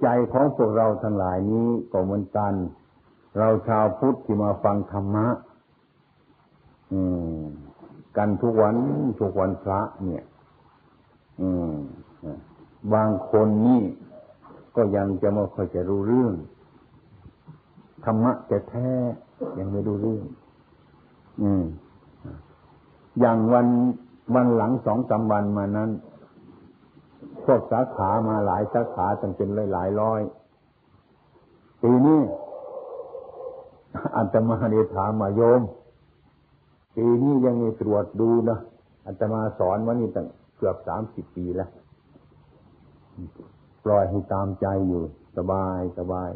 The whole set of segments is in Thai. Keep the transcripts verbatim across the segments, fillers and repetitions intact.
ใจของพวกเราทั้งหลายนี้ก็เหมือนกันเราชาวพุทธที่มาฟังธรรมะอืมกันทุกวันทุกวันพระเนี่ยอืมบางคนนี่ก็ยังจะไม่ค่อยจะรู้เรื่องธรรมะแต่แท้ยังไม่รู้เรื่องอืมอย่างวันวันหลัง สองสาม วันมานั้นพวกสาขามาหลายสาขาจนเป็นหลายร้อยปีนี้อาตมาได้ถามมาโยมปีนี้ยังไม่ตรวจดูนะอาตมาสอนวันนี้ตั้งเกือบสามสิบปีแล้วปล่อยให้ตามใจอยู่สบายสบาย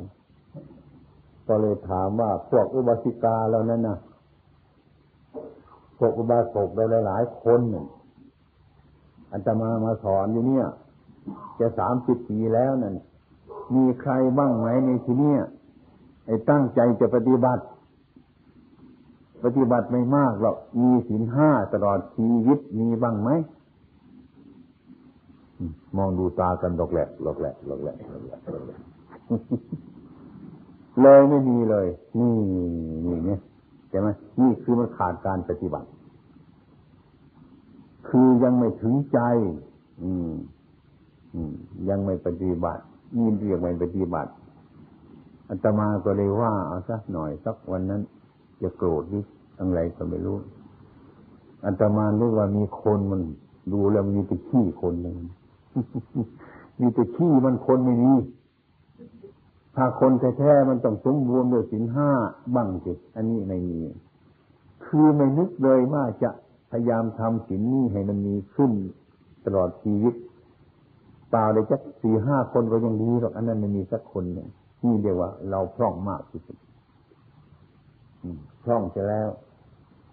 ก็เลยถามว่าพวกอุบาสิกาเรานั่นนะพวกอุบาสกเราหลายๆคนอาตมามาสอนอยู่เนี่ยจะสามสิบปีแล้วนั่นมีใครบ้างไหมในที่นี้ไอ้ตั้งใจจะปฏิบัติปฏิบัติไม่มากหรอกมีศีลห้าตลอดชีวิตมีบ้างไหมมองดูตากันหลอกแหลกหลอกแหลกหลอกแหลกเลยไม่มีเลยนี่นี่เนี่ยใช่ไหมนี่คือมันขาดการปฏิบัติคือยังไม่ถึงใจอืมอืมยังไม่ปฏิบัตินี่เรียกไม่ปฏิบัติอาตมาก็เลยว่าเอาสักหน่อยสักวันนั้นจะโกรธดิอะไรก็ไม่รู้อาตมารู้ว่ามีคนมันดูแล้วมีแต่ขี้คนนึงมีแต่ขี้มันคนไม่มีถ้าคนแท้ๆมันต้องสมบูรณ์ด้วยศีลห้าบ้างสิอันนี้ไม่มีคือไม่นึกเลยว่าจะพยายามทำศีลนี้ให้มันมีขึ้นตลอดชีวิตเปล่าเลยจักสี่ห้าคนก็ยังดีหรอกอันนั้นไม่มีสักคนเนี่ยนี่เรียกว่าเราพร่องมากที่สุดพร่องจะแล้ว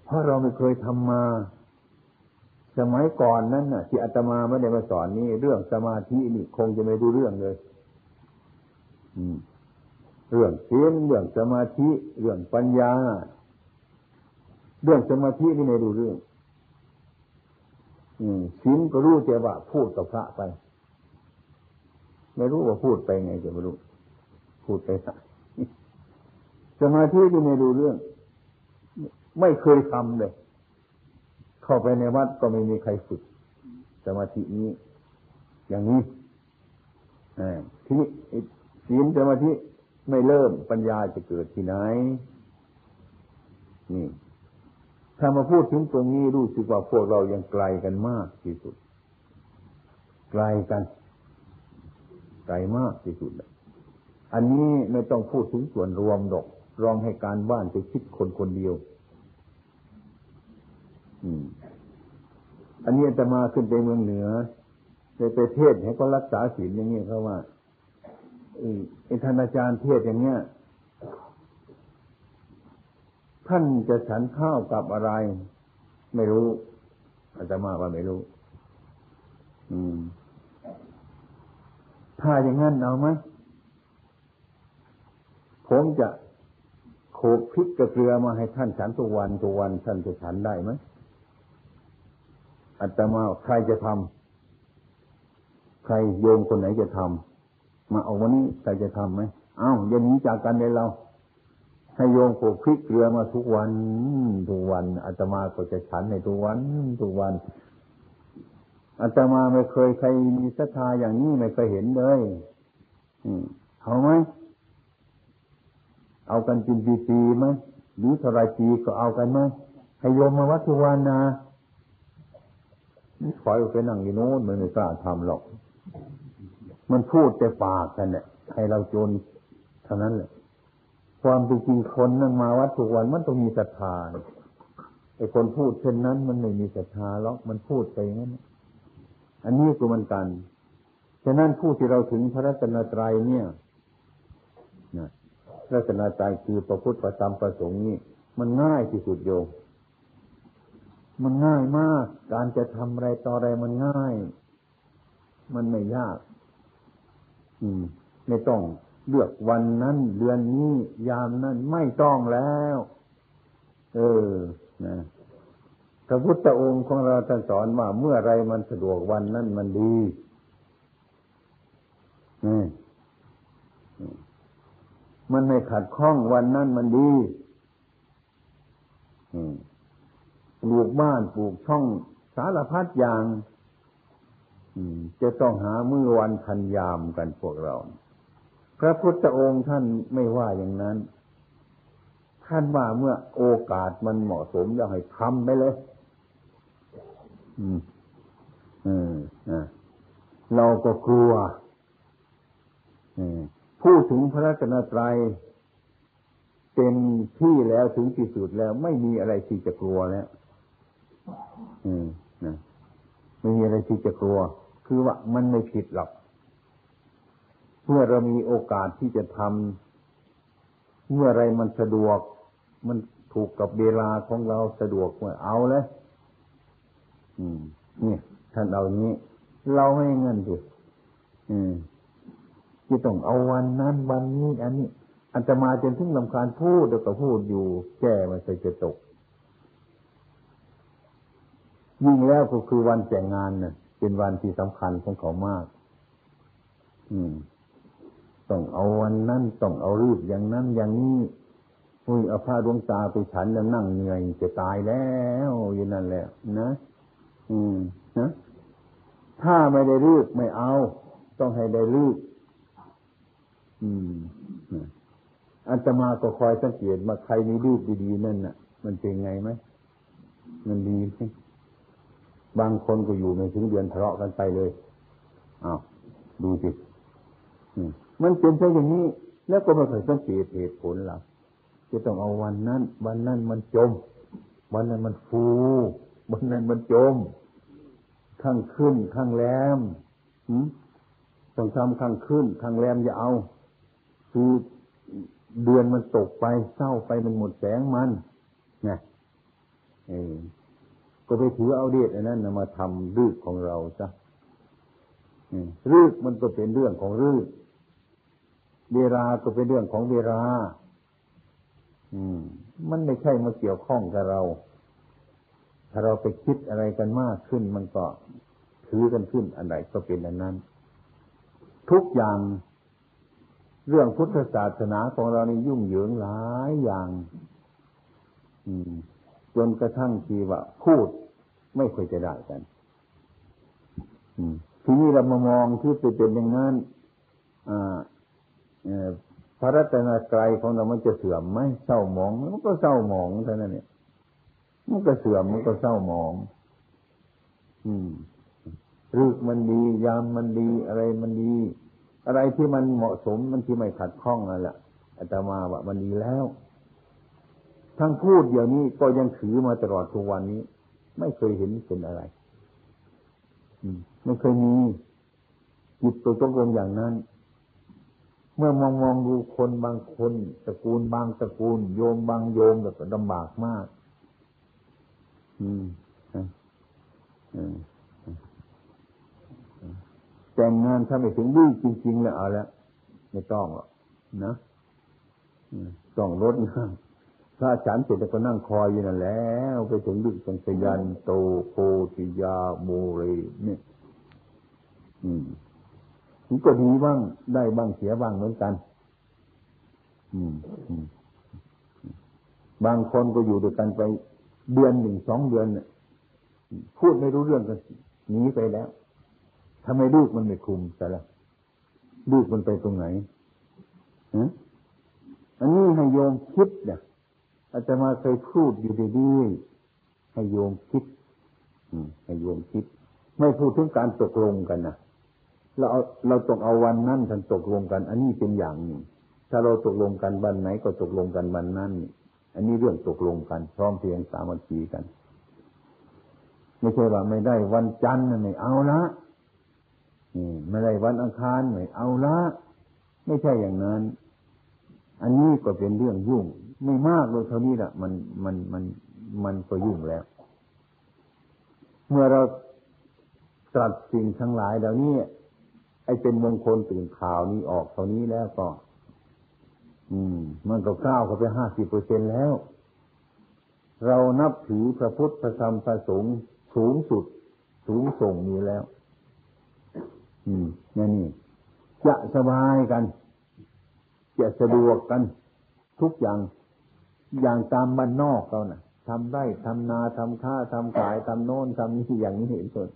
เพราะเราไม่เคยทำมาสมัยก่อนนั้นน่ะที่อาตมาไม่ได้มาสอนนี่เรื่องสมาธินี่คงจะไม่รู้เรื่องเลยเรื่องศีลเรื่องสมาธิเรื่องปัญญาเรื่องสมาธินี่ไม่รู้เรื่องศีลก็รู้แต่ว่าพูดกับพระไปไม่รู้ว่าพูดไปไงจะไม่รู้พูดไปสักสมาธินี่ไม่รู้เรื่องไม่เคยทำเลยเข้าไปในวัดก็ไม่มีใครฝึกสมาธินี้อย่างนี้ทีนี้ศีลสมาธิไม่เริ่มปัญญาจะเกิดที่ไหนนี่ถ้ามาพูดถึงตรงนี้รู้สึกว่าพวกเรายังไกลกันมากที่สุดไกลกันไกลมากที่สุดอันนี้ไม่ต้องพูดถึงส่วนรวมดอกลองให้การบ้านไปคิดคนคนเดียวอันนี้จะมาขึ้นไปเมืองเหนือไปไปเทศให้ก็รักษาศีลอย่างนี้เขาว่าไอ้ท่านอาจารย์เทศอย่างเนี้ยท่านจะฉันข้าวกับอะไรไม่รู้อาตมาว่าไม่รู้อืมถ้าอย่างนั้นเอาไหมผมจะโขกพริกกับเกลือมาให้ท่านฉันทุกวันทุกวันท่านจะฉันได้ไหมอาตมาใครจะทำใครโยมคนไหนจะทำมาเอาวันนี้ใครจะทำไหมเอ้าเย็นนี้จากกันเลยเราให้โยมโขกพริกเกลือมาทุกวันทุกวันอาตมาก็จะฉันในทุกวันทุกวันอาตมาไม่เคยใครมีศรัทธาอย่างนี้ไม่เคยเห็นเลยเอาไหมเอากันกินปีๆไหมหรือเท่าไรปีก็เอากันไหมให้โยมมาวัดทุกวันนะคอยไปนั่งอยู่โน้นมันไม่กล้าทำหรอกมันพูดแต่ปากกันเนี่ยให้เราจนเท่านั้นแหละความเป็นจริงคนนั่งมาวัดทุกวันมันต้องมีศรัทธาไอ้คนพูดเช่นนั้นมันไม่มีศรัทธาหรอกมันพูดไปงั้นอันนี้ก็มันกันฉะนั้นผู้ที่เราถึงพระรัตนตรัยเนี่ยนะพระรัตนตรัยคือพระพุทธพระธรรมพระสงฆ์นี่มันง่ายที่สุดโยมมันง่ายมากการจะทำอะไรต่ออะไรมันง่ายมันไม่ยากอืมไม่ต้องเลือกวันนั้นเดือนนี้ยามนั้นไม่ต้องแล้วเออนะพระพุทธองค์ของเราท่านสอนว่าเมื่อไรมันสะดวกวันนั้นมันดี มันไม่ขัดข้องวันนั้นมันดีปลูกบ้านปลูกช่องสารพัดอย่างจะต้องหามื้อวันทันยามกันพวกเราพระพุทธองค์ท่านไม่ว่าอย่างนั้นท่านว่าเมื่อโอกาสมันเหมาะสมแล้วให้ทำไปเลยเราก็กลัวพูดถึงพระรัตนตรัยเต็มที่แล้วถึงที่สุดแล้วไม่มีอะไรที่จะกลัวแล้วไม่มีอะไรที่จะกลัวคือว่ามันไม่ผิดหรอกเมื่อเรามีโอกาสที่จะทำเมื่อไรมันสะดวกมันถูกกับเวลาของเราสะดวกมาเอาเลยนี่ท่านเอาอย่างนี้เราให้เงินดิจะต้องเอาวันนั้นวันนี้อันนี้อาตมาจนถึงรำคาญพูดแล้วก็พูดอยู่แก้มันจะจะตกยิ่งแล้วก็คือวันแต่งงานน่ะเป็นวันที่สำคัญของเขามากอืมต้องเอาวันนั้นต้องเอารีบอย่างนั้นอย่างนี้อุ้ยเอาผ้าดวงตาไปฉันแล้วนั่งเหนื่อยจะตายแล้วอยู่นั่นแหละนะอืมนะถ้าไม่ได้รีบไม่เอาต้องให้ได้รีบอืมอาตมาก็คอยสังเกตมาใครมีรูปดีๆนั่นน่ะมันเป็นไงไหมมันดีไหมบางคนก็อยู่ในถึงเดือนทะเลาะกันไปเลยอ้าวดูสิมันเป็นไปอย่างนี้แล้วก็มาใส่สังเกตเหตุผลหลักจะต้องเอาวันนั้นวันนั้นมันจมวันนั้นมันฟูวันนั้นมันจมข้างขึ้นข้างแรมต้องทำข้างขึ้นข้างแรมอย่าเอาคือเดือนมันตกไปเศร้าไปมันหมดแสงมันนะเออก็ไปถือเอาเดชอันนั้นมาทำรื้อของเราซะรื้อมันก็เป็นเรื่องของรื้อเวลาก็เป็นเรื่องของเวลาอืมมันไม่ใช่มาเกี่ยวข้องกับเราถ้าเราไปคิดอะไรกันมากขึ้นมันก็ถือกันขึ้นอันใดก็เป็นอันนั้นทุกอย่างเรื่องพุทธศาสนาของเรานี่ยุ่งเหยิงหลายอย่างจนกระทั่งที่ว่าพูดไม่ค่อยจะได้กันทีนี้เรามามองที่เป็นอย่างนั้นพระรัตนตรัยของเรามันจะเสื่อมไหมเศร้าหมองมันก็เศร้าหมองเท่านั้นเนี่ยมันก็เสื่อมมันก็เศร้าหมองรึกมันดียามมันดีอะไรมันดีอะไรที่มันเหมาะสมมันที่ไม่ขัดข้องนั่นแหละอาตมาว่ามันดีแล้วทั้งพูดเดี๋ยวนี้ก็ยังถือมาตลอดทุกวันนี้ไม่เคยเห็นเป็นอะไรไม่เคยมีจิตตัวตรงอย่างนั้นเมื่อมองมองดูคนบางคนตระกูลบางตระกูลโยมบางโยมแบบลำบากมากแต่งงานถ้าไม่ถึงดื้อจริงๆแล้วเอาละไม่ต้องหรอกนะต้องลดน้ำถ้าฉันเสร็จแล้วก็นั่งคอยอยู่นั่นแล้วไปถึงดึกจนสยันโตโคติยาโมเรเนี่ยมันก็ดีบ้างได้บ้างเสียบ้างเหมือนกันบางคนก็อยู่ด้วยกันไปเดือนหนึ่งสองเดือนพูดไม่รู้เรื่องกันหนีไปแล้วทำไมลูกมันไม่คุมแต่ละลูกมันไปตรงไหนอันนี้ให้โยมคิดเนี่ยอาตมาเคยพูดอยู่ดีๆให้โยมคิดให้โยมคิดไม่พูดถึงการตกลงกันนะเราเราต้องเอาวันนั้นท่านตกลงกันอันนี้เป็นอย่างหนึ่งถ้าเราตกลงกันวันไหนก็ตกลงกันวันนั้นอันนี้เรื่องตกลงกันพร้อมเพรียงสามัคคีกันไม่ใช่ว่าไม่ได้วันจันทร์ไม่เอาละไม่ได้วันอังคารไม่เอาละไม่ใช่อย่างนั้นอันนี้ก็เป็นเรื่องยุ่งไม่มากเลยเท่านี้แหละมันมันมันมันก็ยุ่งแล้วเมื่อเราตรัสสิ่งทั้งหลายเหล่านี้ไอ้เป็นมงคลตื่นข่าวนี้ออกเท่านี้แล้วก็อืมมันก็ก้าวเข้าไป ห้าสิบเปอร์เซ็นต์ แล้วเรานับถือพระพุทธพระธรรมพระสงฆ์สูงสุดสูงส่งนี้แล้วอืม นี่จะสบายกัน จะสะดวกกันทุกอย่างอย่างตามบ้านนอกเราน่ะทำได้ทำนาทำข้าทำขายทำโน่นทำนี่อย่างนี้ส่วน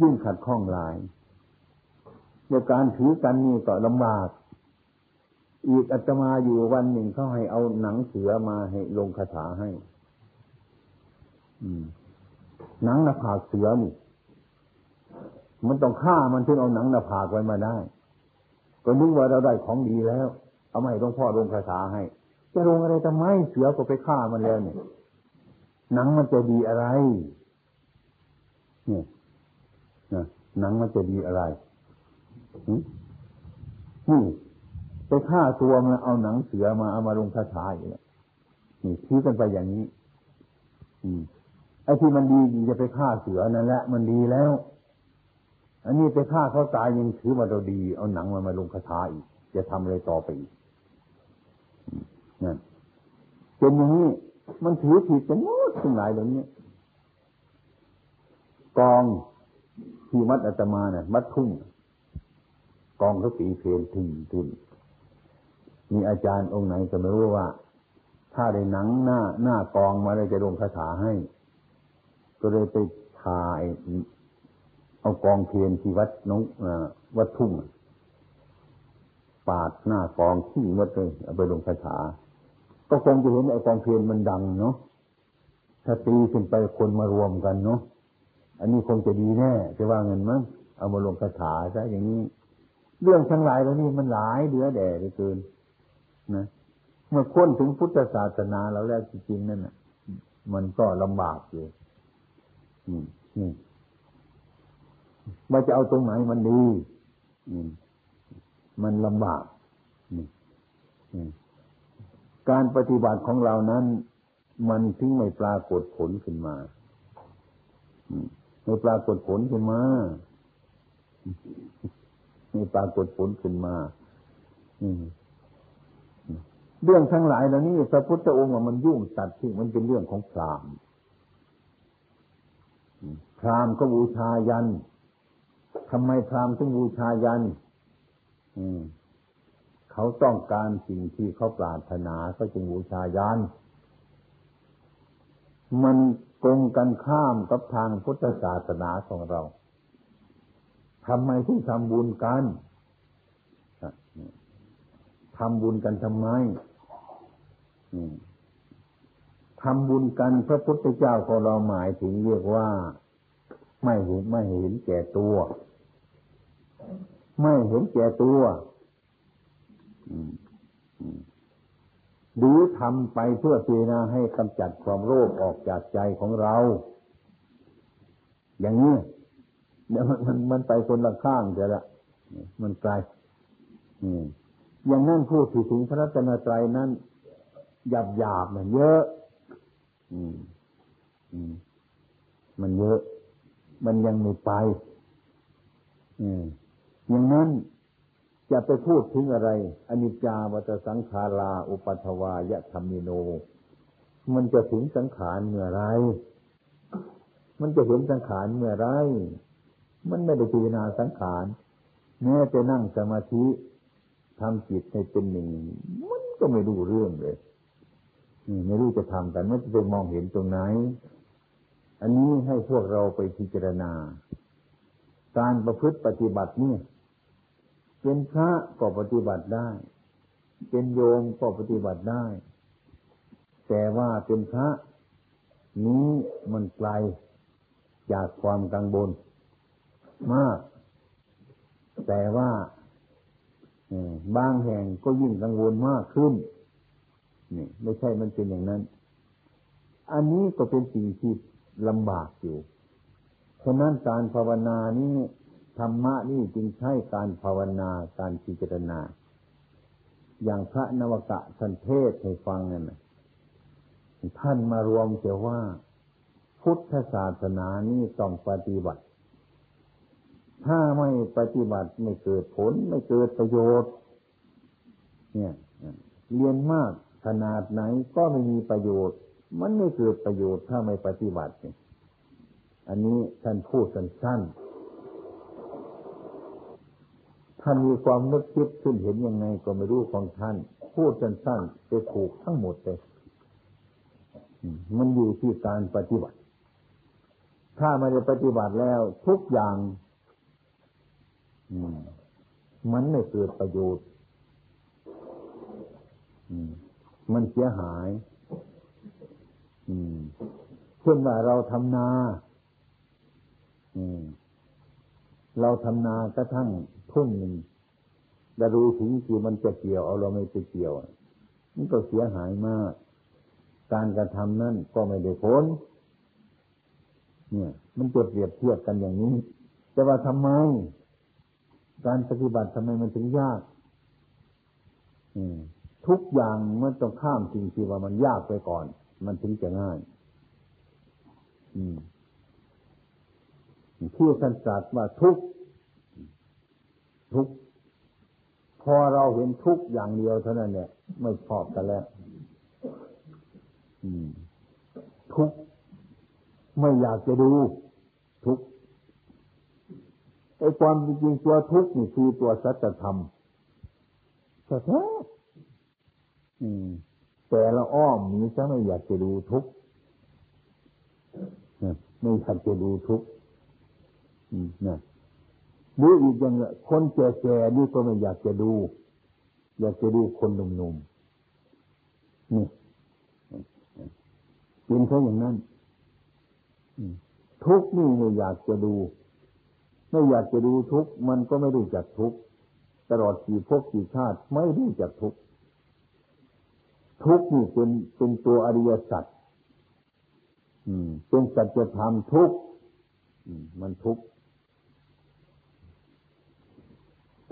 ยิ่งขัดข้องหลายในการถือกันนี่ก็ลำบากอีกอาตมาอยู่วันหนึ่งเขาให้เอาหนังเสือมาให้ลงคาถาให้หนังหน้าผากเสือนี่มันต้องฆ่ามันถึงเอาหนังหน้าผากไว้มาได้ก็นึกว่าเราได้ของดีแล้วเอาไม่ต้องพ่อลงคาถาให้จะลงอะไรทำไมเสือก็ไปฆ่ามันแล้วเนี่ยหนังมันจะดีอะไรเนี่ยนะหนังมันจะดีอะไรนี่ไปฆ่าตัวมันเอาหนังเสือมาเอามาลงคาถาอย่างนี้นี่ชี้กันไปอย่างนี้ไอ้ที่มันดีดีจะไปฆ่าเสือนั่นแหละมันดีแล้วอันนี้ไปฆ่าเขาตายยังถือว่าเราดีเอาหนังมันมาลงคาถาอีกจะทำอะไรต่อไปอีกนั่นเป็นอย่างนี้มันถือผิดกันหมดทั้งหลายเหล่านี้กองที่วัดอาตมาเนี่ยวัดทุ่งกองเขาตีเพลทีทุนมีอาจารย์องค์ไหนก็ไม่รู้ว่าถ้าได้หนังหน้าหน้ากองมาเลยจะลงคาถาให้ก็เลยไปถ่ายเอากองเพลที่วัดน้องวัดทุ่งปาดหน้ากองที่วัดเลยเอาไปลงคาถาก็คงจะเห็นไอ้กองเพลมันดังเนาะถ้าตีขึ้นไปคนมารวมกันเนาะอันนี้คงจะดีแน่จะว่าเงินมั้งเอามาลงคาถาซะอย่างนี้เรื่องทั้งหลายแล้วนี่มันหลายเหลือแด่เหลือเกินนะเมื่อค้นถึงพุทธศาสนาแล้วแล้วจริงๆนั่นน่ะมันก็ลำบากอยู่นี่ว่าจะเอาตรงไหนมันดีมันลำบากการปฏิบัติของเรานั้นมันถึงไม่ปรากฏผลขึ้นมาไม่ปรากฏผลขึ้นมาไม่ปรากฏผลขึ้นมาเรื่องทั้งหลายเหล่านี้พระพุทธองค์มันยุ่งตัดทิ้งมันเป็นเรื่องของพราหมณ์พราหมณ์ก็บูชายันทำไมพราหมณ์ถึงบูชายันเขาต้องการสิ่งที่เขาปรารถนาก็จึงบูชายันมันตรงกันข้ามกับทางพุทธศาสนาของเราทำไมถึงทำบุญกันทำบุญกันทำไมทำบุญกันพระพุทธเจ้าของเราหมายถึงเรียกว่าไม่เห็นไม่เห็นแก่ตัวไม่เห็นแก่ตัวหรือทำไปเพื่อเจตนาให้กำจัดความโลภออกจากใจของเราอย่างนี้เดี๋ยวมันมันไปคนละข้างเดี๋ยวละมันไกลอย่างนั้นพูดถึงพระรัตนตรัยนั้นหยาบหยาบมันเยอะมันเยอะมันยังไม่ไปอย่างนั้นจะไปพูดถึงอะไรอนิจจาวัฏสังขาราอุปัฏฐวายธรรมิโนมันจะถึงสังขารเมื่อไรมันจะเห็นสังขารเมื่อไรมันไม่ได้พิจารณาสังขารแม้จะนั่งสมาธิทำจิตให้เป็นหนึ่งมันก็ไม่รู้เรื่องเลยไม่รู้จะทำกันไม่จะไปมองเห็นตรงไหนอันนี้ให้พวกเราไปพิจารณาการประพฤติปฏิบัตินี่เป็นพระก็ปฏิบัติได้เป็นโยมก็ปฏิบัติได้แต่ว่าเป็นพระนี้มันไกลจากความกังวลมากแต่ว่าบางแห่งก็ยิ่งกังวลมากขึ้นนี่ไม่ใช่มันเป็นอย่างนั้นอันนี้ก็เป็นสิ่งที่ลำบากอยู่ฉะนั้นการภาวนานี้ธรรมะนี่จึงใช้การภาวนาการพิจารณาอย่างพระนวกะท่านเทศน์ให้ฟังนั่นน่ะท่านมารวมเสียว่าพุทธศาสนานี่ต้องปฏิบัติถ้าไม่ปฏิบัติไม่เกิดผลไม่เกิดประโยชน์เนี่ยเรียนมากขนาดไหนก็ไม่มีประโยชน์มันไม่เกิดประโยชน์ถ้าไม่ปฏิบัติอันนี้ท่านพูดสั้นๆ ท่านมีความนึกคิดขึ้นเห็นยังไงก็ไม่รู้ของท่านพูดสั้นๆไปผูกทั้งหมดเลยมันอยู่ที่การปฏิบัติถ้าไม่ได้ปฏิบัติแล้วทุกอย่างมันไม่เกิดประโยชน์มันเสียหายเช่นว่าเราทำนาเราทำนากระทั่งทุ่นหนึ่งแต่ดูถึงคือมันจะเกี่ยวเอาเราไม่ไปเกี่ยวนี่ก็เสียหายมากการกระทำนั่นก็ไม่ได้ผลเนี่ยมันเปรียบเทียบกันอย่างนี้แต่ว่าทำไมการปฏิบัติทำไมมันถึงยากทุกอย่างมันต้องข้ามสิ่งที่ว่ามันยากไปก่อนมันถึงจะง่ายที่ท่านตรัสว่าทุกข์ทุกข์พอเราเห็นทุกข์อย่างเดียวเท่านั้นเนี่ยไม่ชอบกันแล้วทุกข์ไม่อยากจะดูทุกข์ไอ้ความจริงตัวทุกข์นี่คือตัวสัจธรรมสัจธรรมแต่ละอ้อมนี้จะไม่อยากจะดูทุกข์ไม่อยากจะดูทุกข์นะหรืออีกอย่างคนแก่ๆนี่ก็ไม่อยากจะดูอยากจะดูคนหนุ่มๆนี่เป็นเพราะอย่างนั้นทุกข์นี่ไม่อยากจะดูไม่อยากจะดูทุกข์มันก็ไม่รู้จักทุกข์ตลอดกี่ภพกี่ชาติไม่รู้จักทุกข์ทุกข์นี่เป็นเป็นตัวอริยสัจเป็นสัจธรรมทุกข์มันทุกข์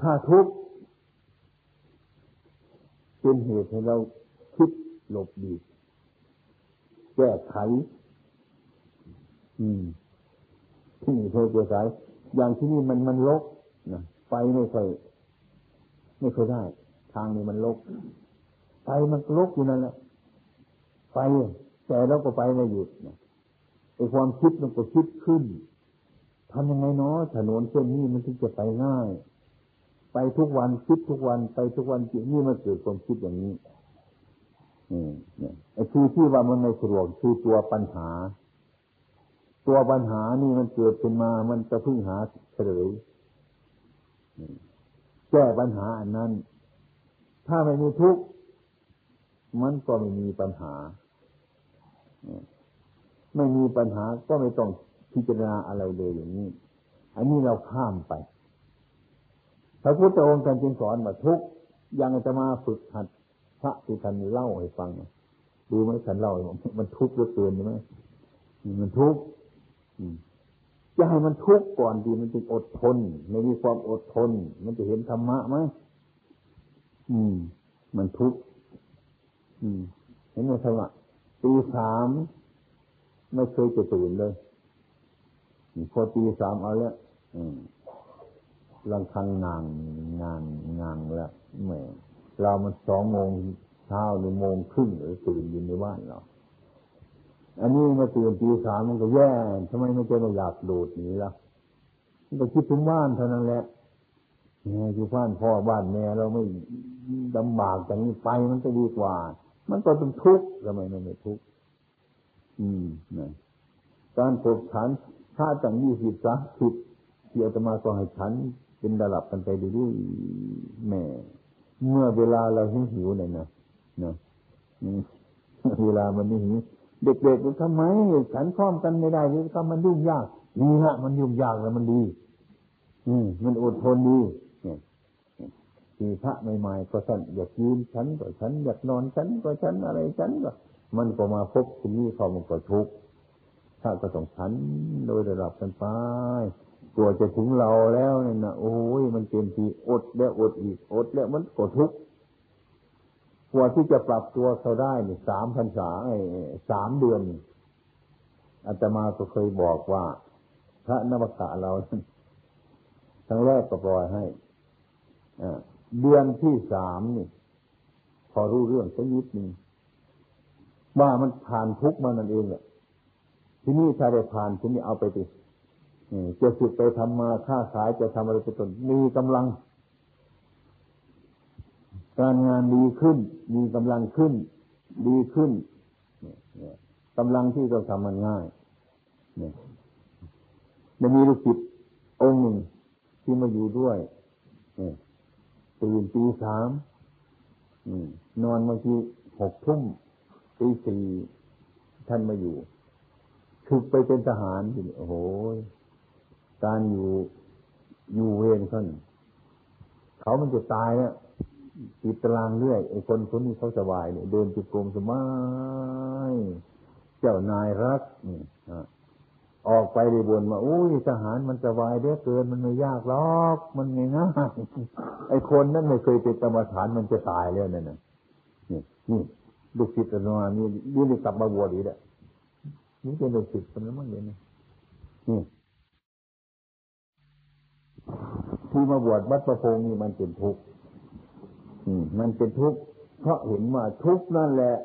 ถ้าทุกข์เป็นเหตุให้เราคิดหลบดีแก้ไขที่นี่เธอเกิดสายอย่างที่นี่มันมันรกนะไฟไม่เคยไม่เคยได้ทางนี้มันรกไฟมันรกอยู่นั่นแหละไฟแต่เราก็ไปไม่หยุดนะไอความคิดมันก็คิดขึ้นทำยังไงเนาะถนนเส้นนี้มันถึงจะไปง่ายไปทุกวันคิดทุกวันไปทุกวันจิตนี่มันเกิดความคิดอย่างนี้อืมเนี่ยไอ้ที่ที่ว่ามันไม่สะดวกคือตัวปัญหาตัวปัญหานี่มันเกิดขึ้นมามันจะพึ่งหาเฉลยแก้ปัญหาอันนั้นถ้าไม่มีทุกข์มันก็ไม่มีปัญหาไม่มีปัญหาก็ไม่ต้องพิจารณาอะไรเลยอย่างนี้อันนี้เราข้ามไปพระพุทธองค์ท่านจึงสอนว่าทุกข์ยังจะมาฝึกหัดพระที่ท่านเล่าให้ฟังดูไหมท่านเล่ามันทุกข์เหลือเกินใช่ไหมมันทุกข์จะให้มันทุกข์ก่อนดีมันจึงอดทนไม่มีความอดทนมันจะเห็นธรรมะไหมอืมมันทุกข์อืมเห็นไหมธรรมะตีสามไม่เคยจะตื่นเลยพอตีสามเอาแล้วลังคังงานงานงานแล้วแม่เรามันสองโมงเช้าหรือโมงครึ่งหรือตื่นอยู่ในบ้านเราอันนี้มาตื่นตีสามมันก็แย่ทำไมไม่เจอเราอยากโดดหนีล่ะมันก็คิดถึงบ้านเท่านั้นแหละเนี่ยคือบ้านพ่อบ้านแม่เราไม่ลำบากอย่างนี้ไปมันจะดีกว่ามันก็เป็นทุกข์ทำไมมันไม่ทุกข์อืมนะการปกฉันถ้าตั้งยี่สิบสามสิบที่อาตมาก็ให้ฉันเป็นระดับกันไปดูด้วยแม่เมื่อเวลาเราหิวหิวเลยนะนะเวลามันนี่หิวเด็กๆทำไมฉันพร้อมกันไม่ได้หรือทำมันยุ่งยากนี่ฮะมันยุ่งยากแล้วมันดีอืมมันอดทนดีเนี่ยคือพระใหม่ๆก็ฉันอยากยืนฉันก็ฉันอยากนอนฉันก็ฉันอะไรฉันก็มันก็มาพบที่นี่เขามันก็ทุกข์ถ้าก็ต้องฉันโดยระดับกันไปกลัวจะถึงเราแล้วเนี่ยนะโอ้ยมันเต็มทีอดแล้วอดอีกอดแล้วมันก็ทุกข์กว่าที่จะปรับตัวเขาได้เนี่ยสามพรรษาไอ้สามเดือนอาตมาก็เคยบอกว่าพระนวกะเราทั้งแรกก็ปล่อยให้เดือนที่สามนี่พอรู้เรื่องสักนิดนึงว่ามันผ่านทุกข์มานั่นเองแหละที่นี่ถ้าได้ผ่านที่นี่เอาไปดิจะฝึกไปทำมาค้าขายจะทำอะไรไปจนมีกำลัง การงานดีขึ้นมีกำลังขึ้นดีขึ้นกำลังที่เราทำมันง่ายมันมีลูกศิษย์องค์หนึ่งที่มาอยู่ด้วยตื่นตีสามนอนบางทีหกทุ่มตีสี่ท่านมาอยู่ถึกไปเป็นทหารโอ้โหการอยู่อยู่เวรเขาเขามันจะตายเนี่ยติดตารางเรื่อยไอ้คนคนนี้เขาสบายเนี่ยเดินจุดกลมสบายเจ้านายรักนี่ออกไปในบนมาอุ้ยทหารมันสบายเด้อเกินมันไม่ยากหรอกมันง่ายไอ้คนนั้นไม่เคยเป็นกรรมฐานมันจะตายแล้วเนี่ยนะนี่นี่ลูกศิษย์อาจารย์นี่นี่ได้กลับมาบวชอีกแล้วนี่เป็นลูกศิษย์คนนั้นมั้งเนี่ยนี่ที่มาบวชวัดประพงษ์นี่มันเป็นทุกข์มันเป็นทุกข์เพราะเห็นว่าทุกข์นั่นแหละ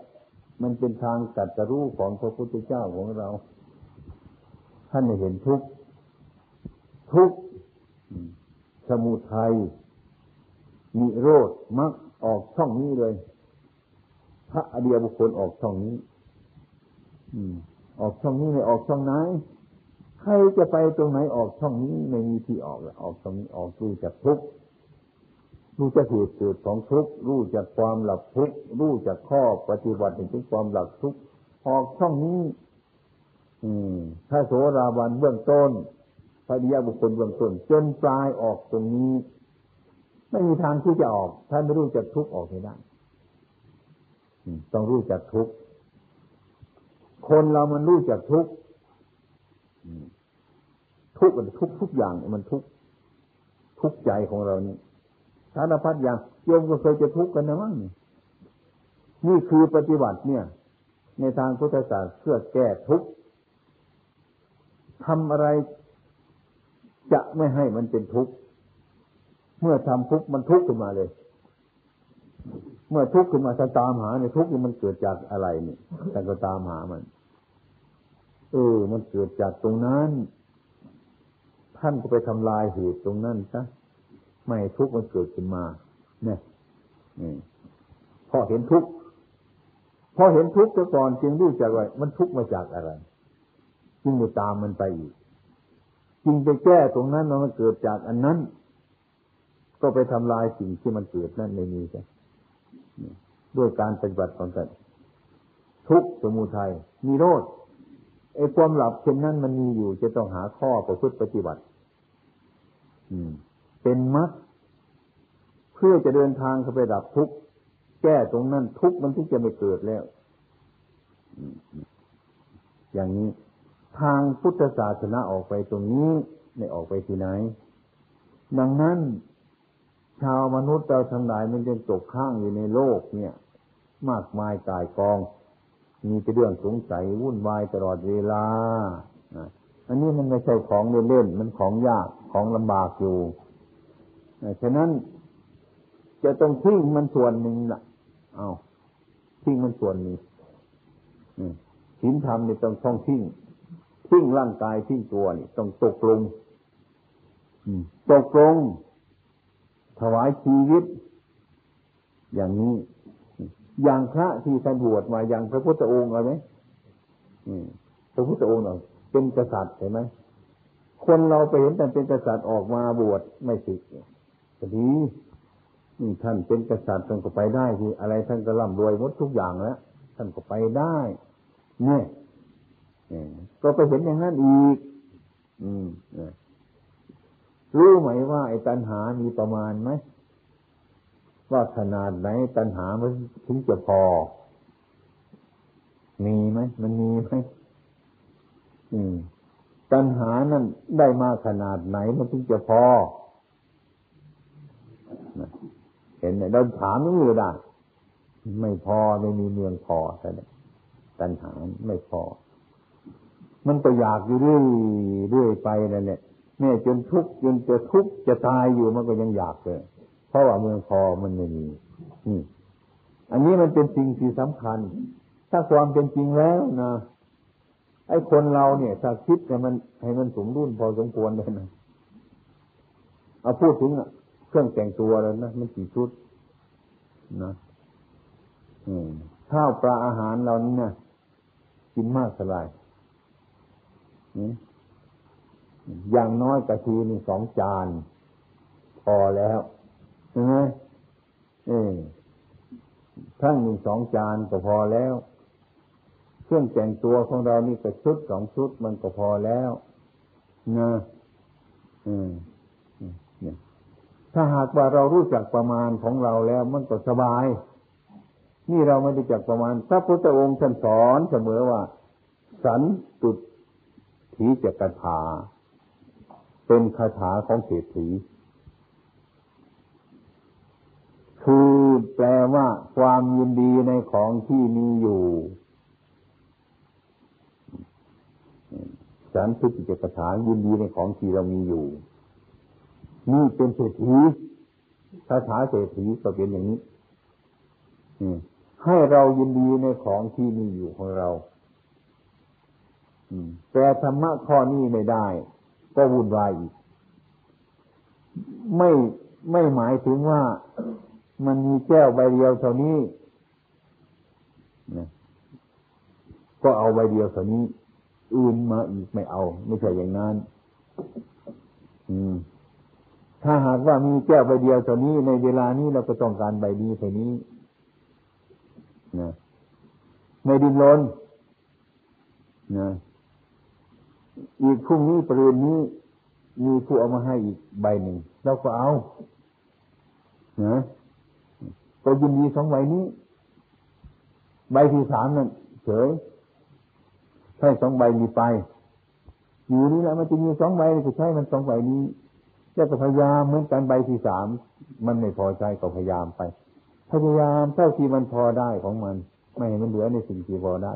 มันเป็นทางตรัสรู้ของพระพุทธเจ้าของเราท่านเห็นทุกข์ทุกข์สมุทัยนิโรธมรรคออกช่องนี้เลยพระอริยบุคคลออกช่องนี้ออกช่องนี้ไม่ออกช่องไหนใครจะไปตรงไหนออกช่องนี้ไม่มีที่ออกแล้วออกช่องนี้ออกรู้จักทุกข์รู้จักเหตุเกิดของทุกข์รู้จักความหลับทุกข์รู้จักข้อปฏิบัติถึงความหลับทุกข์ออกช่องนี้พระโสดาบันเบื้องต้นพระอริยบุคคลเบื้องต้นจนปลายออกตรงนี้ไม่มีทางที่จะออกท่านไม่รู้จักทุกข์ออกไม่ได้ต้องรู้จักทุกข์คนเรามันรู้จักทุกข์ทุกข์ทุกทุกอย่างมันทุกข์ทุกข์ใจของเรานี่สารพัดอย่างโยมก็เคยจะทุกข์กันนะมั้งนี่คือปฏิบัติเนี่ยในทางพุทธศาสนาเพื่อแก้ทุกข์ทำอะไรจะไม่ให้มันเป็นทุกข์เมื่อทำทุกข์มันทุกข์ขึ้นมาเลยเมื่อทุกข์ขึ้นมาตามหาในทุกข์นี่มันเกิดจากอะไรนี่แต่ก็ตามหามันเออมันเกิดจากตรงนั้นท่านก็ไปทำลายเหตุตรงนั้นซะไม่ทุกข์มันเกิดขึ้นมาเนี่ยพอเห็นทุกข์พอเห็นทุกข์แต่ก่อนจึงรู้จักว่ามันทุกข์มาจากอะไรจึงไปตามมันไปอีกจึงไปแก้ตรงนั้นมันเกิดจากอันนั้นก็ไปทำลายสิ่งที่มันเกิดนั่นในนี้ใช่ด้วยการปฏิบัติของท่านทุกข์สมุทัยนิโรธไอ้ความหลับเช่นนั้นมันมีอยู่จะต้องหาข้อประพฤติปฏิบัติเป็นมรรคเพื่อจะเดินทางเข้าไปดับทุกข์แก้ตรงนั้นทุกข์มันที่จะไม่เกิดแล้วอย่างนี้ทางพุทธศาสนาออกไปตรงนี้ไม่ออกไปที่ไหนดังนั้นชาวมนุษย์เราทั้งหลายมันยังตกค้างอยู่ในโลกเนี่ยมากมายกายกองมีแต่เรื่องสงสัยวุ่นวายตลอดเวลาอันนี้มันไม่ใช่ของเล่นๆมันของยากของลำบากอยู่ฉะนั้นจะต้องทิ้งมันส่วนหนึ่งล่ะเอาทิ้งมันส่วนนี้ศีลธรรมเนี่ยต้องท่องทิ้งทิ้งร่างกายทิ้งตัวนี่ต้องตกลงตกลงถวายชีวิตอย่างนี้อย่างพระที่ท่านบวชมาอย่างพระพุทธองค์เอาไหมพระพุทธองค์เราเป็นกษัตริย์เห็นไหมคนเราไปเห็นแต่เป็นกษัตริย์ออกมาบวชไม่ศึกแต่นี้ท่านเป็นกษัตริย์ท่านก็ไปได้ที่อะไรท่านก็ร่ำรวยหมดทุกอย่างแล้วท่านก็ไปได้เนี่ยก็ไปเห็นอย่างนั้นอีกรู้ไหมว่าไอ้ตัณหามีประมาณไหมว่าขนาดไหนตัณหามันถึงจะพอมีไหมมันมีไหมตัณหานั่นได้มาขนาดไหนมันถึงจะพอเห็นไหมเราถามนี่เลยได้ไม่พอไม่มีเมืองพอแต่ตัณหาไม่พอมันก็อยากอยู่เรื่อยเรื่อยไปนั่นแหละแม่จนทุกข์จนจะทุกข์จะตายอยู่มันก็ยังอยากเลยเพราะว่าเมืองพอมันไม่มีนี่อันนี้มันเป็นสิ่งที่สำคัญถ้าความเป็นจริงแล้วนะไอ้คนเราเนี่ยถ้าคิดให้มันให้มันสมดุลพอสมควรเลยนะเอาพูดถึงเครื่องแต่งตัวแล้วนะมันกี่ชุด นะข้าวปลาอาหารเรานี่นะกินมากสลายอย่างน้อยกะทีนี่สองจานพอแล้วใช่ไหมเออทั้งหนึ่งสองจานก็พอแล้วเครื่องแต่งตัวของเรานี่ก็ชุดสองชุดมันก็พอแล้วนะเออถ้าหากว่าเรารู้จักประมาณของเราแล้วมันก็สบายนี่เราไม่รู้จักประมาณพระพุทธองค์ท่านสอนเสมอว่าสันตุถีจกถาเป็นคาถาของเศรษฐีคือแปลว่าความยินดีในของที่มีอยู่สันตุถีจกถายินดีในของที่เรามีอยู่นี่เป็นเศรษฐีคาถาเศรษฐีก็เป็นอย่างนี้ให้เรายินดีในของที่มีอยู่ของเราแต่ธรรมะข้อนี้ไม่ได้ก็วุ่นวายอีกไม่ไม่หมายถึงว่ามันมีแก้วใบเดียวเท่านี้นะก็เอาใบเดียวเท่านี้อื่นมาอีกไม่เอาไม่ใช่อย่างนั้นถ้าหากว่ามีแก้วใบเดียวเท่านี้ในเวลานี้เราก็ต้องการใบนี้เท่านี้นะไม่ดิ้นรนนะอีกพรุ่งนี้ประเด็นนี้มีผู้เอามาให้อีกใบหนึ่งเราก็เอานะก็ยินดีสองใบนี้ใบที่สามนั่นเฉยใช่สองใบมีไปอยู่นี่แหละมันจะมีสองใบก็ใช่มันสองใบนี้แล้วก็พยายามเหมือนกันใบที่สามมันไม่พอใจก็พยายามไปพยายามเท่าที่มันพอได้ของมันไม่ให้มันเหลือในสิ่งที่พอได้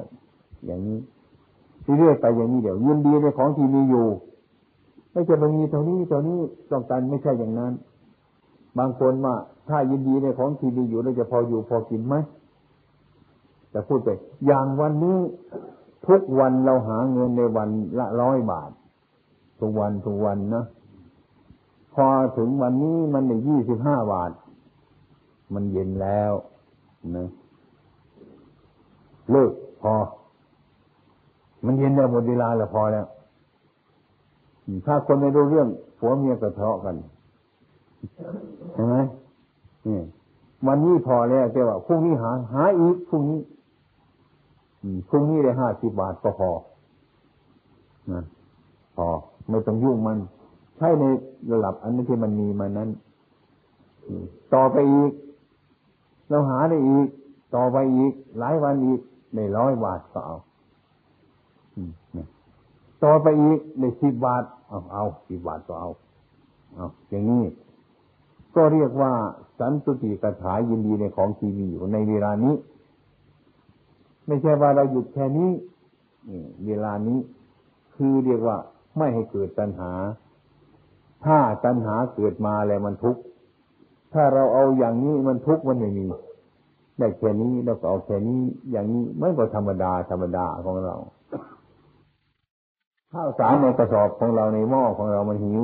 อย่างนี้เรื่อยไปอย่างนี้เดี๋ยวยินดีในของที่มีอยู่ไม่ใช่มันมีเท่านี้เท่านี้ต้องการไม่ใช่อย่างนั้นบางคนว่าถ้ายินดีในของที่มีอยู่แล้วจะพออยู่พอกินไหมแต่พูดไปอย่างวันนี้ทุกวันเราหาเงินในวันละร้อยบาททุกวันทุกวันนะพอถึงวันนี้มันได้ยี่สิบห้าบาทมันเย็นแล้วนะเลิกพอมันเย็นแล้วหมดเวลาแล้วพอแล้วถ้าคนไม่รู้เรื่องผัวเมียก็ทะเลาะกันใช่ไหมนี่วันนี้พอแล้วแต่ว่าพรุ่งนี้หาหาอีกพรุ่งนี้พรุ่งนี้ได้ห้าสิบบาทก็พอนะพอไม่ต้องยุ่งมันใช่ในระดับอันนี้ที่มันมีมานั้นต่อไปอีกเราหาได้อีกต่อไปอีกหลายวันอีกได้ร้อยบาทก็เอาต่อไปอีกได้สิบบาทเอาเอาสิบบาทก็เอาเอาอย่างนี้ก็เรียกว่าสันตุติกถายินดีในของที่มีอยู่ในเวลานี้ไม่ใช่ว่าเราหยุดแค่นี้เวลานี้คือเรียกว่าไม่ให้เกิดตัณหาถ้าตัณหาเกิดมาแล้วมันทุกข์ถ้าเราเอาอย่างนี้มันทุกข์มันไม่มีได้แค่นี้เราก็เอาแค่นี้อย่างนี้มันก็ธรรมดาธรรมดาของเราข้าวสารในกระสอบของเราในหม้อของเรามันหิว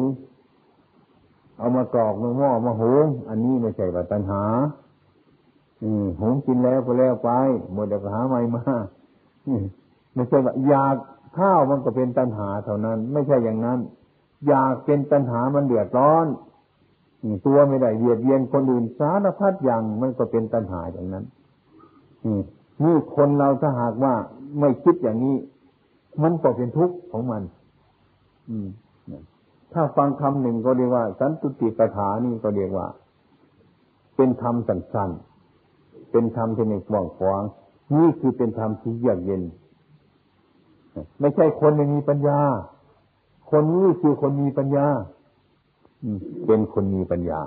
เอามากรอกในหม้อมาหุงอันนี้ไม่ใช่ว่าตัณหาอืมหุงกินแล้วก็แล้วไปหมดแล้วก็หาใหม่มาไม่ใช่ว่าอยากข้าวมันก็เป็นตัณหาเท่านั้นไม่ใช่อย่างนั้นอยากเป็นตัณหามันเดือดร้อนตัวไม่ได้เบียดเบียนคนอื่นสารพัดอย่างมันก็เป็นตัณหาอย่างนั้นนี่คนเราถ้าหากว่าไม่คิดอย่างนี้มันก็เป็นทุกข์ของมันถ้าฟังคำหนึ่งก็เรียกว่าสันตุติกถานี่ก็เรียกว่าเป็นธรรมสั้นๆเป็นธรรมที่ไม่กว้างขวางนี่คือเป็นธรรมที่เยือกเย็นไม่ใช่คนไม่มีปัญญาคนนี้คือคนมีปัญญาเป็นคนมีปัญญา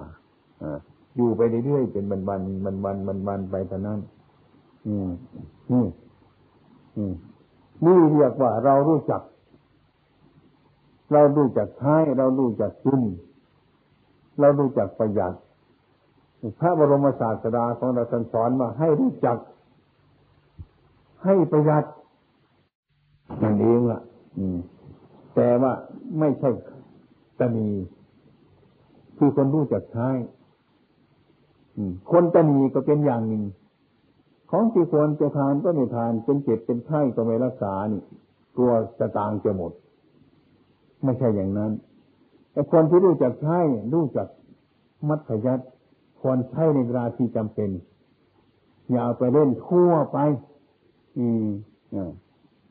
อยู่ไปเรื่อยๆเป็นบันบันบันบันบันบันไปเท่านั้นนี่นี่เรียกว่าเรารู้จักเรารู้จักใช้เรารู้จักกินเรารู้จักประหยัดพระบรมศาสดาของเราสอนมาให้รู้จักให้ประหยัดนั่นเองล่ะแต่ว่าไม่ใช่ตนีคือคนรู้จักใช้ คนตนีก็เป็นอย่างหนึ่งของที่ควรจะทานก็ไม่ทานเป็นเจ็บเป็นไข้ก็ไม่รักษานี่กลัวจะตางจะหมดไม่ใช่อย่างนั้นแต่คนที่รู้จักใช้รู้จักมัธยัสถ์ควรใช้ในเวลาที่จำเป็นอย่าเอาไปเล่นทั่วไปอืม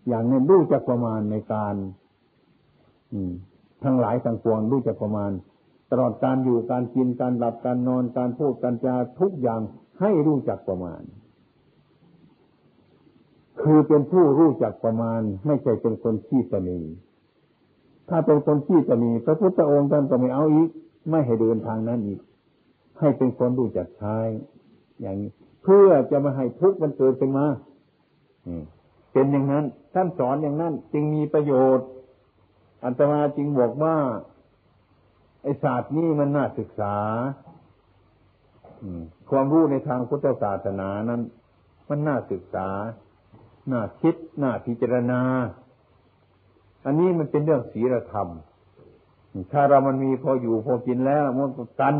อย่างนี้รู้จักประมาณในการทั้งหลายทั้งปวงรู้จักประมาณตลอดการอยู่การกินการหลับการนอนการพูดการจาทุกอย่างให้รู้จักประมาณคือเป็นผู้รู้จักประมาณไม่ใช่เป็นคนขี้ตนีถ้าเป็นคนขี้ตนีพระพุทธองค์ท่านก็ไม่เอาอีกไม่ให้เดินทางนั้นอีกให้เป็นคนรู้จักใช้อย่างนี้เพื่อจะไม่ให้ทุกข์มันเกิดขึ้นมาเป็นอย่างนั้นท่านสอนอย่างนั้นจึงมีประโยชน์อาตมาจึงบอกว่าไอ้ศาสตร์นี้มันน่าศึกษาความรู้ในทางพุทธศาสนานั้นมันน่าศึกษาน่าคิดน่าพิจารณาอันนี้มันเป็นเรื่องศีลธรรมถ้าเรามันมีพออยู่พอกินแล้วมันก็กัน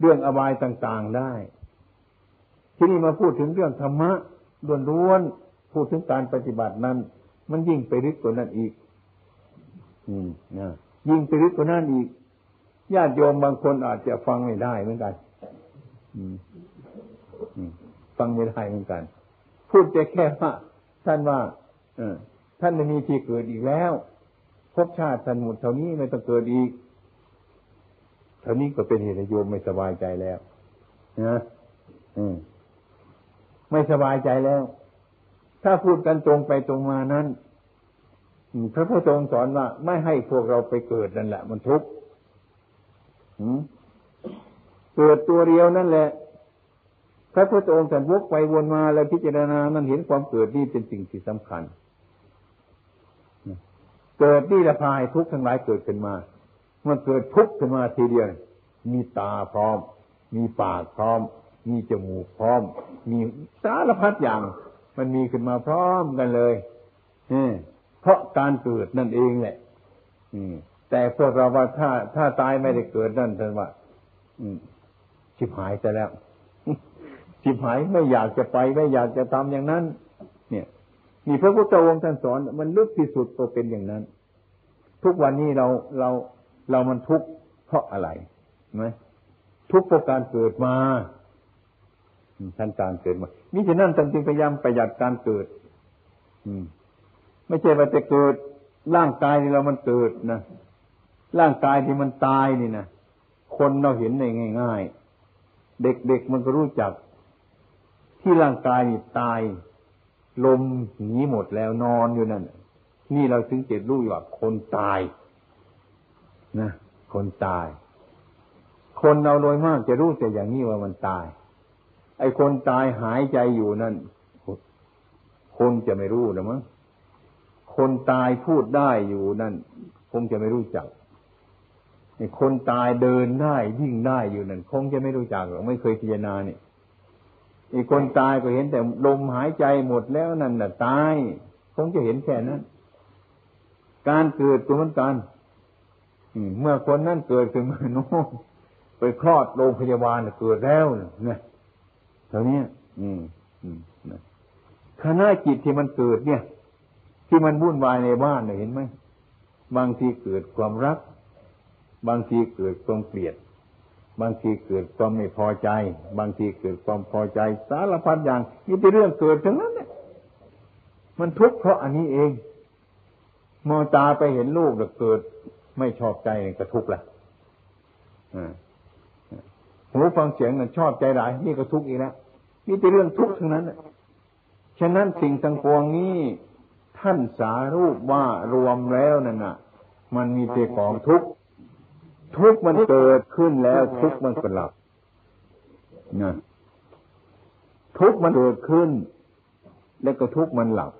เรื่องอบายต่างๆได้ที่นี่มาพูดถึงเรื่องธรรมะล้วนๆพูดถึงการปฏิบัตินั้นมันยิ่งไปลึกกว่านั้นอีกอืมนะยิ่งไปลึกกว่านั้นอีกญาติโยมบางคนอาจจะฟังไม่ได้เหมือนกันอืมอืมฟังไม่ได้เหมือนกันพูดแต่แค่ว่าท่านว่าเออท่านไม่มีที่เกิดอีกแล้วภพชาติท่านหมดเท่านี้ไม่ต้องเกิดอีกเท่านี้ก็เป็นเหตุให้โยมไม่สบายใจแล้วนะอืมไม่สบายใจแล้วถ้าพูดกันตรงไปตรงมานั้นพระพุทธองค์สอนว่าไม่ให้พวกเราไปเกิดนั่นแหละมันทุกข์เกิดตัวเดียวนั่นแหละพระพุทธองค์ท่านวกไปวนมาแล้วพิจารณามันเห็นความเกิดนี่เป็นสิ่งที่สำคัญเกิดนี่ละพายทุกข์ทั้งหลายเกิดขึ้นมาเมื่อเกิดทุกข์ขึ้นมาทีเดียวมีตาพร้อมมีปากพร้อมมีจมูกพร้อมมีสารพัดอย่างมันมีขึ้นมาพร้อมกันเลยเพราะการเกิดนั่นเองแหละแต่พวกเราว่าถ้าถ้าตายไม่ได้เกิดนั่นท่านว่าชิบหายซะแล้วชิบหายไม่อยากจะไปไม่อยากจะทำอย่างนั้นเนี่ยมีพระพุทธองค์ท่านสอนมันลึกที่สุดก็เป็นอย่างนั้นทุกวันนี้เราเราเรามันทุกข์เพราะอะไรไหมทุกข์เพราะการเกิดมาท่านการเกิดมามิฉะนั้นท่านจึงพยายามประหยัดการเกิดไม่ใช่ว่าจะเกิดร่างกายที่เรามันเกิดนะร่างกายที่มันตายนี่นะคนเราเห็นได้ง่ายๆเด็กๆมันก็รู้จักที่ร่างกายนี่ตายลมหนีหมดแล้วนอนอยู่นั่นนี่เราถึงเจ็บรู้ว่าคนตายนะคนตายคนเราโดยมากจะรู้แต่อย่างนี้ว่ามันตายไอ้คนตายหายใจอยู่นั่นคนจะไม่รู้หรือมั้งคนตายพูดได้อยู่นั่นคงจะไม่รู้จักไอ้คนตายเดินได้วิ่งได้อยู่นั่นคงจะไม่รู้จักหรอกไม่เคยพิจารณาเนี่ยไอ้คนตายก็เห็นแต่ลมหายใจหมดแล้วนั่นน่ะตายคงจะเห็นแค่นั้นการเกิดตัวมันกันเมื่อคนนั่นเกิดขึ้นมาโน่ไปคลอดโรงพยาบาลเกิดแล้วนะเท่านี้อืมอืมนะขณะจิตที่มันเกิดเนี่ยที่มันวุ่นวายในบ้านเนี่ยเห็นไหมบางทีเกิดความรักบางทีเกิดความเกลียดบางทีเกิดความไม่พอใจบางทีเกิดความพอใจสารพัดอย่างนี่เป็นเรื่องเกิดทั้งนั้นเนี่ยมันทุกข์เพราะอันนี้เองมองตาไปเห็นลูกเกิดไม่ชอบใจเนี่ยก็ทุกข์ละอ่าหูฟังเสียงมันชอบใจหลายนี่ก็ทุกข์อีกแล้วนี่เป็นเรื่องทุกข์ทั้งนั้นฉะนั้นสิ่งทั้งปวงนี้ท่านสารูปว่ารวมแล้วนั่นน่ะมันมีแต่ของทุกข์ทุกข์มันเกิดขึ้นแล้วทุกข์มันก็หลับนะทุกข์มันเกิดขึ้นแล้วก็ทุกข์มันหลับ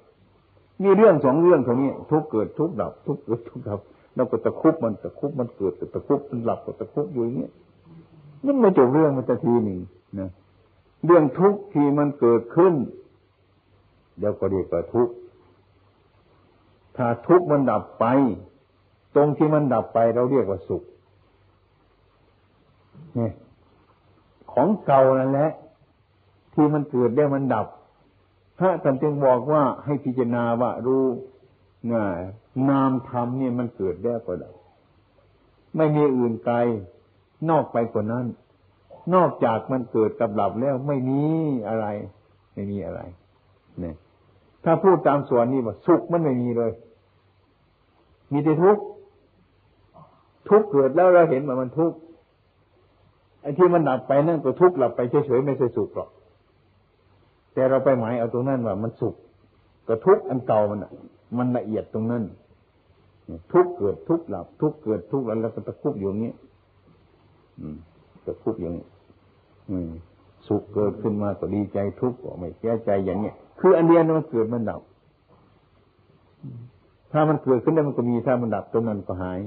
มีเรื่องสองเรื่องเท่านี้ทุกข์เกิดทุกข์ดับทุกข์เกิดทุกข์ดับแล้วก็ตะคุบมันตะคุบมันเกิดตะคุบมันหลับตะคุบอยู่อย่างนี้นั่นไม่จบเรื่องมันจะทีหนึ่งนะเรื่องทุกข์ที่มันเกิดขึ้นเดี๋ยวก็เรียกว่าทุกข์ถ้าทุกข์มันดับไปตรงที่มันดับไปเราเรียกว่าสุขเนี่ย ของเก่านั่นแหละที่มันเกิดได้มันดับพระท่านจึงบอกว่าให้พิจารณาว่ารู้น่ะนามธรรมนี่มันเกิดได้ก็ดับไม่มีอื่นไกลนอกไปกว่านั้นนอกจากมันเกิดกับดับแล้วไม่มีอะไรไม่มีอะไรเนี่ยถ้าพูดตามส่วนนี้ว่าสุขมันไม่มีเลยมีแต่ทุกข์ทุกข์เกิดแล้วเราเห็นว่ามันทุกข์ไอ้ที่มันดับไปนั่นก็ทุกข์หลับไปเฉยๆไม่ใช่สุขหรอกแต่เราไปหมายเอาตรงนั้นว่ามันสุขก็ทุกข์อันเก่ามันน่ะมันละเอียดตรงนั้นทุกข์เกิดทุกข์หลับทุกข์เกิดทุกข์แล้วก็ตะคุบอยู่อย่างนี้อืมตะคุบอย่างนี้อืมสุขเกิดขึ้นมาก็ดีใจทุกข์ก็ไม่เสียใจอย่างเนี้ยคืออันเดียวมันเกิดมันดับถ้ามันเกิดขึ้นแล้วมันก็มีถ้ามันดับตรงนั้นก็หาย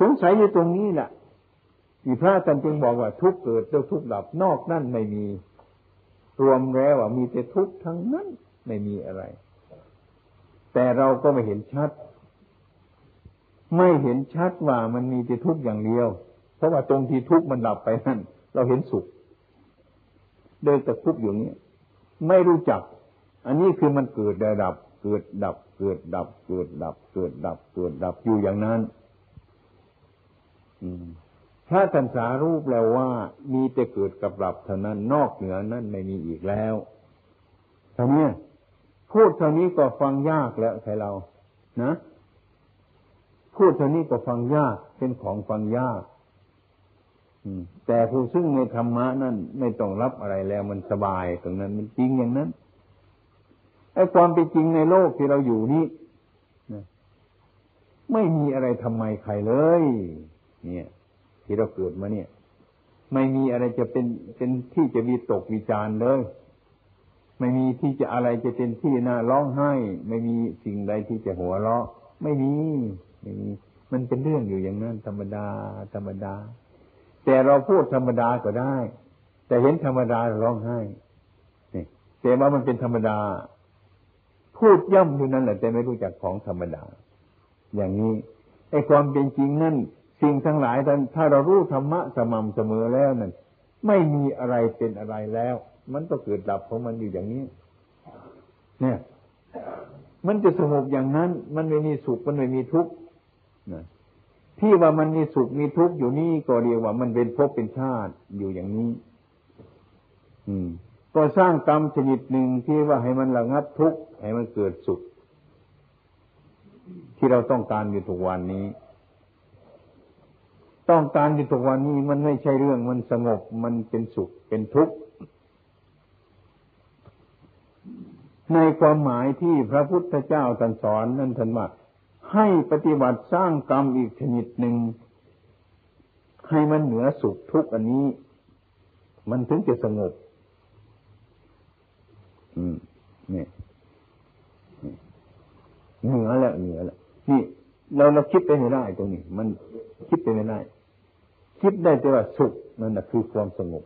สงสัยอยู่ตรงนี้แหละที่พระท่านจึงบอกว่าทุกข์เกิดแล้วทุกข์ดับนอกนั่นไม่มีรวมแล้วว่ามีแต่ทุกข์ทั้งนั้นไม่มีอะไรแต่เราก็ไม่เห็นชัดไม่เห็นชัดว่ามันมีแต่ทุกข์อย่างเดียวเพราะว่าตรงที่ทุกข์มันดับไปนั่นเราเห็นสุขโดยแต่ทุกข์อยู่นี้ไม่รู้จักอันนี้คือมันเกิดดับเกิดดับเกิดดับเกิดดับเกิดดับเกิดดับอยู่อย่างนั้นพระท่านสารูปแล้วว่ามีแต่เกิดกับดับเท่านั้นนอกเหนือนั้นไม่มีอีกแล้วเท่านี้พูดเท่านี้ก็ฟังยากแล้วใครเรานะพูดเท่านี้ก็ฟังยากเป็นของฟังยากแต่ผู้ซึ่งในธรรมะนั่นไม่ต้องรับอะไรแล้วมันสบายตรงนั้นมันจริงอย่างนั้นไอ้ความเป็นจริงในโลกที่เราอยู่นี้ไม่มีอะไรทำไมใครเลยเนี่ยที่เราเกิดมาเนี่ยไม่มีอะไรจะเป็นเป็นที่จะวิตกวิจารณ์เลยไม่มีที่จะอะไรจะเป็นที่น่าร้องไห้ไม่มีสิ่งใดที่จะหัวเราะไม่มีไม่มีมันเป็นเรื่องอยู่อย่างนั้นธรรมดาธรรมดาแต่เราพูดธรรมดาก็ได้แต่เห็นธรรมดาร้องไห้นี่แต่ว่ามันเป็นธรรมดาพูดย่ำอยู่นั่นแหละแต่ไม่รู้จักของธรรมดาอย่างนี้ไอ้ความเป็นจริงนั่นสิ่งทั้งหลายถ้าเรารู้ธรรมะสม่ำเสมอแล้วนั่นไม่มีอะไรเป็นอะไรแล้วมันก็เกิดดับของมันอยู่อย่างนี้เนี่ยมันจะสงบอย่างนั้นมันไม่มีสุขมันไม่มีทุกข์นะที่ว่ามันมีสุขมีทุกข์อยู่นี่ก็เรียกว่ามันเป็นภพเป็นชาติอยู่อย่างนี้อืมก็สร้างกรรมชนิดหนึ่งที่ว่าให้มันระงับทุกข์ให้มันเกิดสุขที่เราต้องการอยู่ทุกวันนี้ต้องการอยู่ทุกวันนี้มันไม่ใช่เรื่องมันสงบมันเป็นสุขเป็นทุกข์ในความหมายที่พระพุทธเจ้าตรัสสอนนั่นท่านว่าให้ปฏิบัติสร้างกรรมอีกชนิดหนึ่งให้มันเหนือสุขทุกข์อันนี้มันถึงจะสงบอืมเนี่ยเหนือแล้วเหนือแล้วนี่เราเราคิดไปไม่ได้ตรงนี้มันคิดไปไม่ได้คิดได้แต่ว่าสุขนั่นน่ะคือความสงบ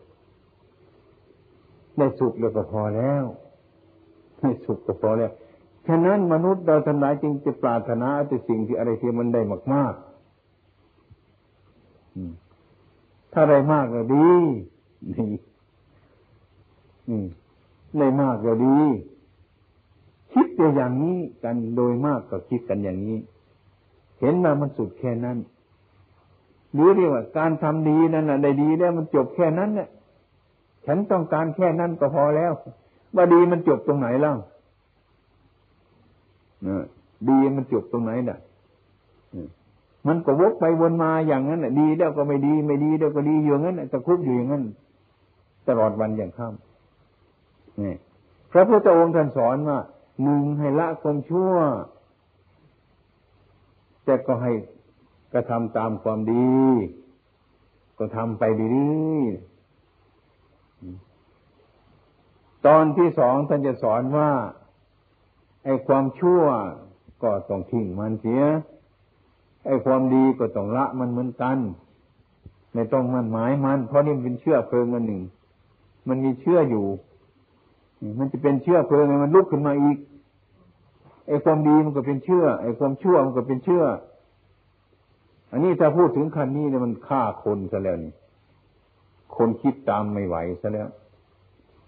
ได้สุขแล้วก็พอแล้วได้สุขก็พอแล้วฉะนั้นมนุษย์เราทั้งหลายจึงจะปรารถนาแต่สิ่งที่อะไรที่มันได้มากๆถ้าได้มากก็ดีดีได้มากก็ดีคิดแต่อย่างนี้กันโดยมากก็คิดกันอย่างนี้เห็นว่ามันสุดแค่นั้นหรือเรียกว่าการทำดีนั่นน่ะได้ดีแล้วมันจบแค่นั้นน่ะฉันต้องการแค่นั้นก็พอแล้วว่าดีมันจบตรงไหนเล่าดีมันจบตรงไหนน่ะมันก็วกไปวนมาอย่างนั้นน่ะดีแล้วก็ไม่ดีไม่ดีแล้วก็ดีอยู่งั้นน่ะตะคุบอยู่อย่างนั้นตลอดวันอย่างค่ำนี่พระพุทธองค์ท่านสอนว่าหนึ่งให้ละความชั่วแต่ก็ให้กระทำตามความดีก็ทำไปดีๆตอนที่สองท่านจะสอนว่าไอ้ความชั่วก็ต้องทิ้งมันเสียไอ้ความดีก็ต้องละมันเหมือนกันไม่ต้องมันหมายมันเพราะนี่มันเป็นเชื้อเพลิงอันหนึ่งมันมีเชื้ออยู่มันจะเป็นเชื้อเพลิงไงมันลุกขึ้นมาอีกไอ้ความดีมันก็เป็นเชื้อไอ้ความชั่วมันก็เป็นเชื้ออันนี้ถ้าพูดถึงขั้นนี้เนี่ยมันฆ่าคนซะแล้วนี่ คนคิดตามไม่ไหวซะแล้ว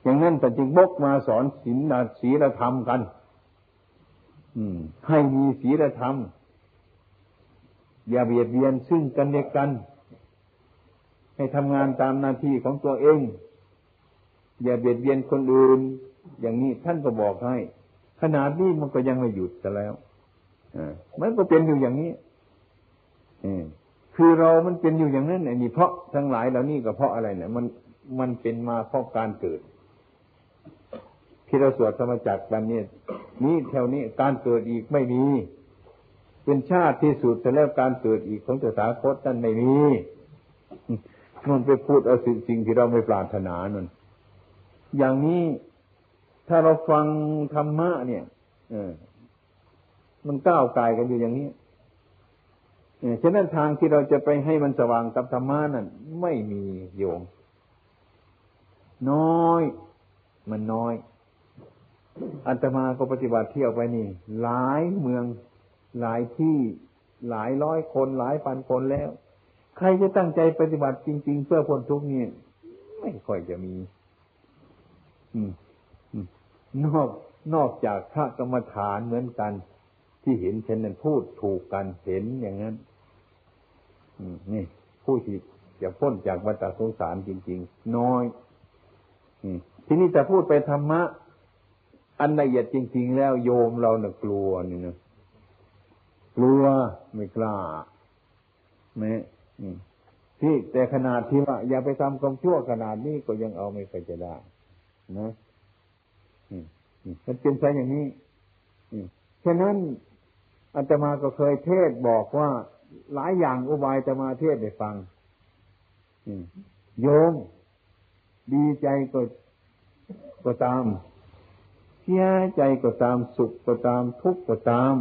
อย่างนั้นแต่จึงบกมาสอนศีลศีลธรรมกันให้มีศีลธรรมอย่าเบียดเบียนซึ่งกันและกันให้ทำงานตามหน้าที่ของตัวเองอย่าเบียดเบียนคนอื่นอย่างนี้ท่านก็บอกให้ขนาดนี้มันก็ยังไม่หยุดซะแล้วมันก็เป็นอยู่อย่างนี้คือเรามันเป็นอยู่อย่างนั้นนี่เพราะทั้งหลายเหล่านี้ก็เพราะอะไรเนี่ยมันมันเป็นมาเพราะการเกิดที่เราสวดธรรมจักรวันนี้นี่แถวนี้การเกิดอีกไม่มีเป็นชาติที่สุดแต่แล้วการเกิดอีกของตถาคตนั้นไม่มีมันไปพูดเอาสิ่งที่เราไม่ปรารถนานั่นอย่างนี้ถ้าเราฟังธรรมะเนี่ยเออมันก้าวไกลกันอยู่อย่างนี้เออฉะนั้นทางที่เราจะไปให้มันสว่างกับธรรมะนั่นไม่มีโยมน้อยมันน้อยอาตมาก็ปฏิบัติเที่ยวไปนี่หลายเมืองหลายที่หลายร้อยคนหลายพันคนแล้วใครจะตั้งใจปฏิบัติจริงๆเพื่อพ้นทุกข์นี่ไม่ค่อยจะมีอืมนอกนอกจากพระกรรมฐานเหมือนกันที่เห็นเช่นนั้นพูดถูกกันเห็นอย่างนั้นนี่ผู้ที่จะพ้นจากวัฏสงสารจริงๆน้อยทีนี้จะพูดไปธรรมะอันละเอียดจริงๆแล้วโยมเราเนี่ยกลัวนี่นะกลัวไม่กล้าแม้ที่แต่ขนาดที่ว่าอย่าไปทำความชั่วขนาดนี้ก็ยังเอาไม่ไปจะได้นะมันเป็นไปอย่างนี้ฉะนั้นอาตมาก็เคยเทศบอกว่าหลายอย่างอุบายอาตมาเทศให้ฟังโยมดีใจก็ก็ตามเสียใจก็ตามสุขก็ตามทุกข์ก็ตาม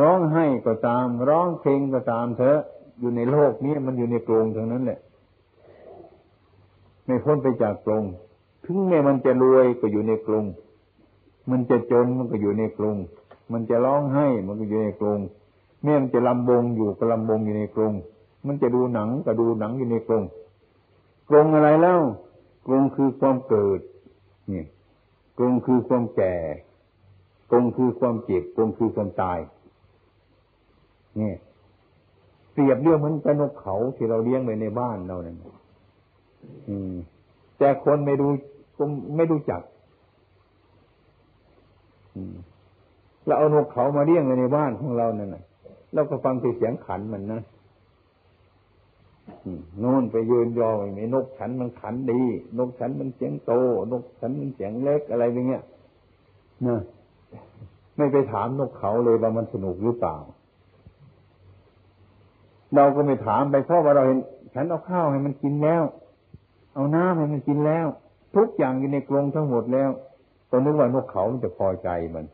ร้องไห้ก็ตามร้องเพลงก็ตามเถอะอยู่ในโลกนี้มันอยู่ในกรงทั้งนั้นแหละไม่พ้นไปจากกรงถึงแม้มันจะรวยก็อยู่ในกรงมันจะจนมันก็อยู่ในกรงมันจะร้องไห้มันก็อยู่ในกรงแม้มันจะลำบงอยู่ก็ลำบงอยู่ในกรงมันจะดูหนังก็ดูหนังอยู่ในกรงกรงอะไรเล่ากรงคือความเกิดนี่กรงคือความแก่กรงคือความเจ็บกรงคือความตายนี่เปรียบเรื่องเหมือนกับนกเขาที่เราเลี้ยงไว้ในบ้านเรานั่นอืมแต่คนไม่รู้ไม่รู้จักเราเอานกเขามาเลี้ยงไว้ในบ้านของเรานั่นน่ะเราก็ฟังเสียงขันมันนะโน่นไปยืนยออย่างนี้นกฉันมันขันดีนกฉันมันเสียงโตนกฉันมันเสียงเล็กอะไรอย่างเงี้ยนะไม่ไปถามนกเขาเลยว่ามันสนุกหรือเปล่าเราก็ไม่ถามไปเพราะว่าเราเห็นฉันเอาข้าวให้มันกินแล้วเอาน้ำให้มันกินแล้วทุกอย่างอยู่ในกรงทั้งหมดแล้วตอนนึกว่านกเขามันจะพอใจมัน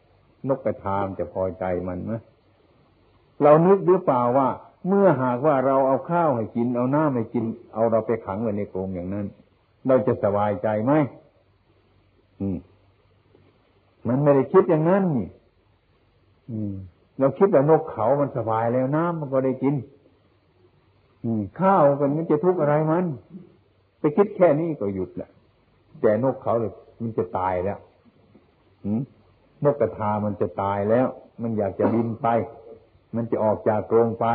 นกกระทามจะพอใจมันไหมเรานึกหรือเปล่าว่าเมื่อหากว่าเราเอาข้าวให้กินเอาน้ำให้กินเอาเราไปขังไว้ในกรงอย่างนั้นเราจะสบายใจไหมอืมมันไม่ได้คิดอย่างนั้นนี่อืมเราคิดว่านกเขามันสบายแล้วน้ำมันก็ได้กินอืมข้าวมันมันจะทุกข์อะไรมันไปคิดแค่นี้ก็หยุดแหละแต่นกเขาเนี่ยมันจะตายแล้วอืมนกกระทามันจะตายแล้วมันอยากจะบินไปมันจะออกจากกรงไป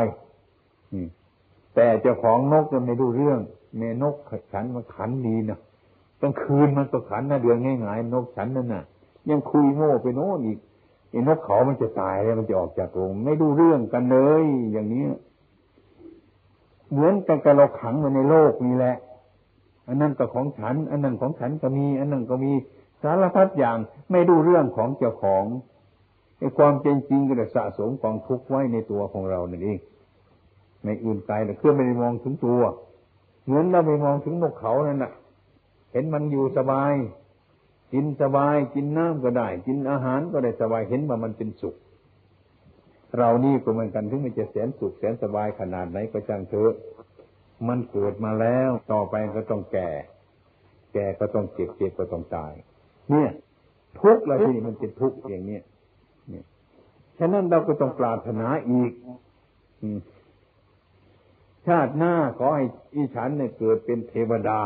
แต่เจ้าของนกมันไม่รู้เรื่องแม่นกฉันมันขันดีนะกลางคืนมันก็ขันนะเดือนง่ายๆนกฉันนั่นน่ะยังคุยโม่ไปโน่นอีกไอ้นกเขามันจะตายแล้วมันจะออกจากกรงไม่รู้เรื่องกันเลยอย่างนี้เหมือนกันกับเราขังไว้ในโลกนี่แหละอันนั้นก็ของฉันอันนั้นของฉันก็มีอันนั้นก็มีสารพัดอย่างไม่รู้เรื่องของเจ้าของไอ้ความจริงจริงก็จะสะสมกองทุกข์ไว้ในตัวของเรานั่นเองในอื่นไกลแต่เพื่อไม่ได้มองถึงตัวเหมือนเราไม่มองถึงนกเขานั่นน่ะเห็นมันอยู่สบายกินสบายกินน้ำก็ได้กินอาหารก็ได้สบายเห็นว่ามันเป็นสุขเรานี่ก็เหมือนกันถึงมันจะแสนสุขแสนสบายขนาดไหนก็ช่างเถอะมันเกิดมาแล้วต่อไปก็ต้องแก่แก่ก็ต้องเจ็บเจ็บก็ต้องตายเนี่ยทุกข์แล้วที่นี่มันเป็นทุกข์อย่างนี้ฉะนั้นเราก็ต้องปรารถนาอีก ชาติหน้าขอให้อีฉันเนี่ยเกิดเป็นเทวดา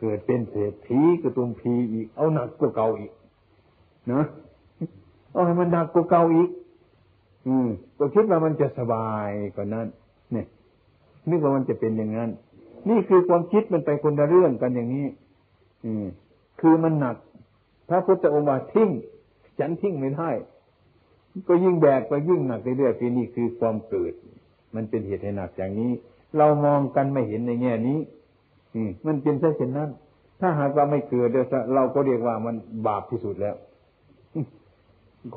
เกิดเป็นเศรษฐีกระตุมพีอีกเอาหนักกว่าเก่าอีกนะเอาให้มันหนักกว่าเก่าอีกอืมก็คิดว่ามันจะสบายกว่านั้นเนี่ยนึกว่ามันจะเป็นอย่างนั้นนี่คือความคิดมันไปคนละเรื่องกันอย่างนี้อืมคือมันหนักพระพุทธองค์ว่าทิ้งฉันทิ้งไม่ได้ก็ยิ่งแบกไปยิ่งหนักเรื่อยๆนี่คือความเกิดมันเป็นเหตุให้หนักอย่างนี้เรามองกันไม่เห็นในแง่นี้มันเป็นเช่นนั้นถ้าหากว่าไม่เกิดเราก็เรียกว่ามันบาปที่สุดแล้ว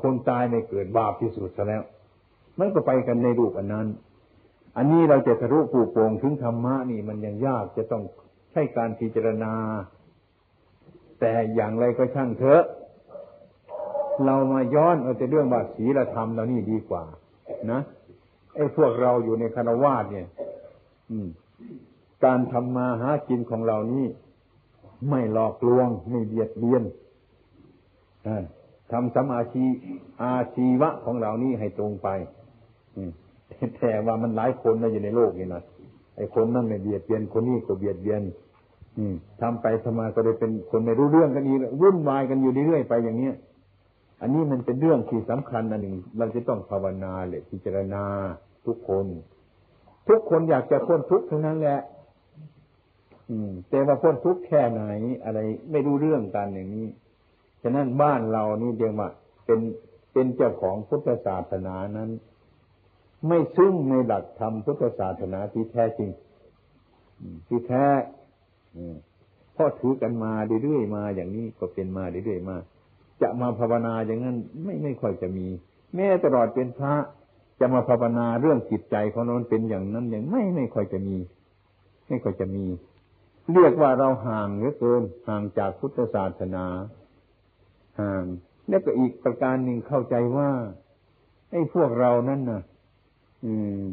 คนตายไม่เกิดบาปที่สุดซะแล้วมันก็ไปกันในรูปอันนั้นอันนี้เราจะทะลุปูโป่งถึงธรรมะนี่มันยังยากจะต้องใช้การพิจารณาแต่อย่างไรก็ช่างเถอะเรามาย้อนเอาแต่เรื่องว่าศีลธรรมเรานี่ดีกว่านะไอ้พวกเราอยู่ในคฤหัสถ์เนี่ยการทำมาหากินของเรานี่ไม่หลอกลวงไม่เบียดเบียนทำสัมมาชีอาชีวะของเรานี่ให้ตรงไปแต่ว่ามันหลายคนนะอยู่ในโลกนี่นะไอ้คนนั่นเนี่ยเบียดเบียนคนนี้ก็เบียดเบียนทำไปทำมาก็เลยเป็นคนไม่รู้เรื่องกันอีกวุ่นวายกันอยู่เรื่อยไปอย่างเนี้ยอันนี้มันเป็นเรื่องที่สำคัญอันหนึ่งเราจะต้องภาวนาเลยพิจารณาทุกคนทุกคนอยากจะพ้นทุกข์ทั้งนั้นแหละแต่ว่าพ้นทุกข์แค่ไหนอะไรไม่รู้เรื่องกันอย่างนี้ฉะนั้นบ้านเรานี่เรียกว่าเป็นเป็นเจ้าของพุทธศาสนานั้นไม่ซึ้งในหลักธรรมพุทธศาสนาที่แท้จริงที่แท้เพราะถือกันมาเรื่อยๆมาอย่างนี้ก็เป็นมาเรื่อยๆมาจะมาภาวนาอย่างนั้นไม่ไม่ค่อยจะมีแม้ตลอดเป็นพระจะมาภาวนาเรื่องจิตใจของนั้นเป็นอย่างนั้นอย่างไม่ไม่ค่อยจะมีไม่ค่อยจะมีเรียกว่าเราห่างเหลือเกินห่างจากพุทธศาสนาห่างแล้วก็อีกประการหนึ่งเข้าใจว่าไอ้พวกเรานั้นน่ะอืม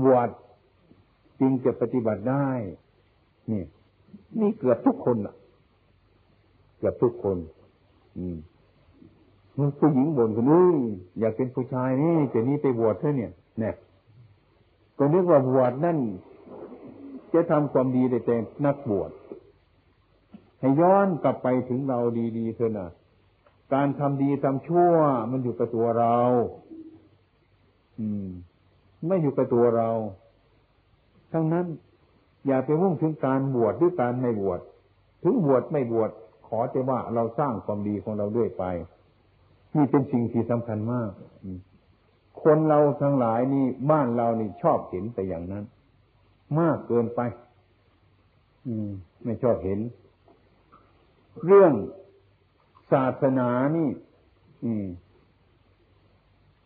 บวชจริงจะปฏิบัติได้นี่นี่เกือบทุกคนน่ะเกือบทุกคนมันผู้หญิงบ่นคนนี้อยากเป็นผู้ชายนี่เดี๋ยวนี้ไปบวชเถอะเนี่ยเนี่ยก็นึกว่าบวชนั่นจะทำความดีได้แต่นักบวชให้ย้อนกลับไปถึงเราดีๆเถอะนะการทำดีทำชั่วมันอยู่กับตัวเราอืมไม่อยู่กับตัวเราทั้งนั้นอย่าไปมุ่งถึงการบวชหรือการไม่บวชถึงบวชไม่บวชขอแต่ว่าเราสร้างความดีของเราด้วยไปนี่เป็นสิ่งที่สำคัญมากคนเราทั้งหลายนี่บ้านเรานี่ชอบเห็นแต่อย่างนั้นมากเกินไปอืมไม่ชอบเห็นเรื่องศาสนานี่อืม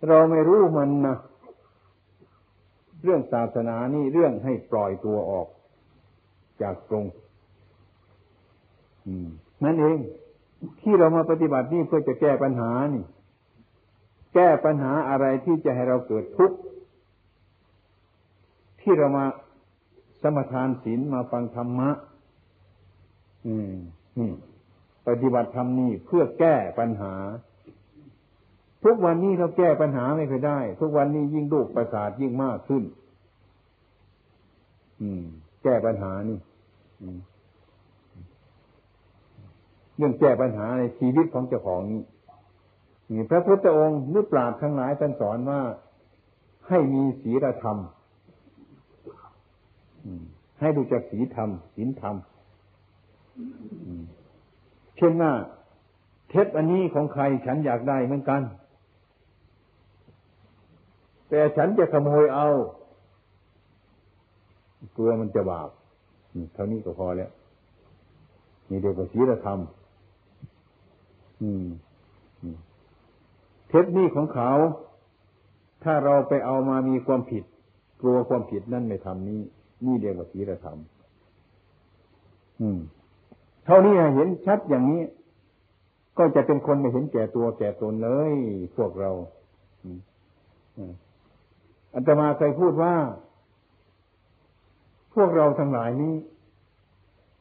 เราไม่รู้มันนะเรื่องศาสนานี่เรื่องให้ปล่อยตัวออกจากตรงอืมนั่นเองที่เรามาปฏิบัตินี่เพื่อจะแก้ปัญหานี่แก้ปัญหาอะไรที่จะให้เราเกิดทุกข์ที่เรามาสมทานศีลมาฟังธรรมะอืมนี่ปฏิบัติธรรมนี่เพื่อแก้ปัญหาทุกวันนี้เราแก้ปัญหาไม่เคยได้ทุกวันนี้ยิ่งโรคประสาทยิ่งมากขึ้นอืมแก้ปัญหานี่อืมเรื่องแก้ปัญหาในชีวิตของเจ้าของนี้นี่พระพุทธองค์หรือปราชญ์ทั้งหลายท่านสอนว่าให้มีศีลธรรมให้ดูจากศีลธรรมศีลธรรมเช่นว่าเทปอันนี้ของใครฉันอยากได้เหมือนกันแต่ฉันจะขโมยเอากลัวมันจะบาปเท่านี้ก็พอแล้วนี่เรียกว่าศีลธรรมอืมเท็จนี่ของเขาถ้าเราไปเอามามีความผิดกลัวความผิดนั่นไม่ทำนี้นี่เรียกว่าศีลธรรมอืมเท่านี้เห็นชัดอย่างนี้ก็จะเป็นคนไม่เห็นแก่ตัวแก่ตนเลยพวกเราอาตมาเคยพูดว่าพวกเราทั้งหลายนี้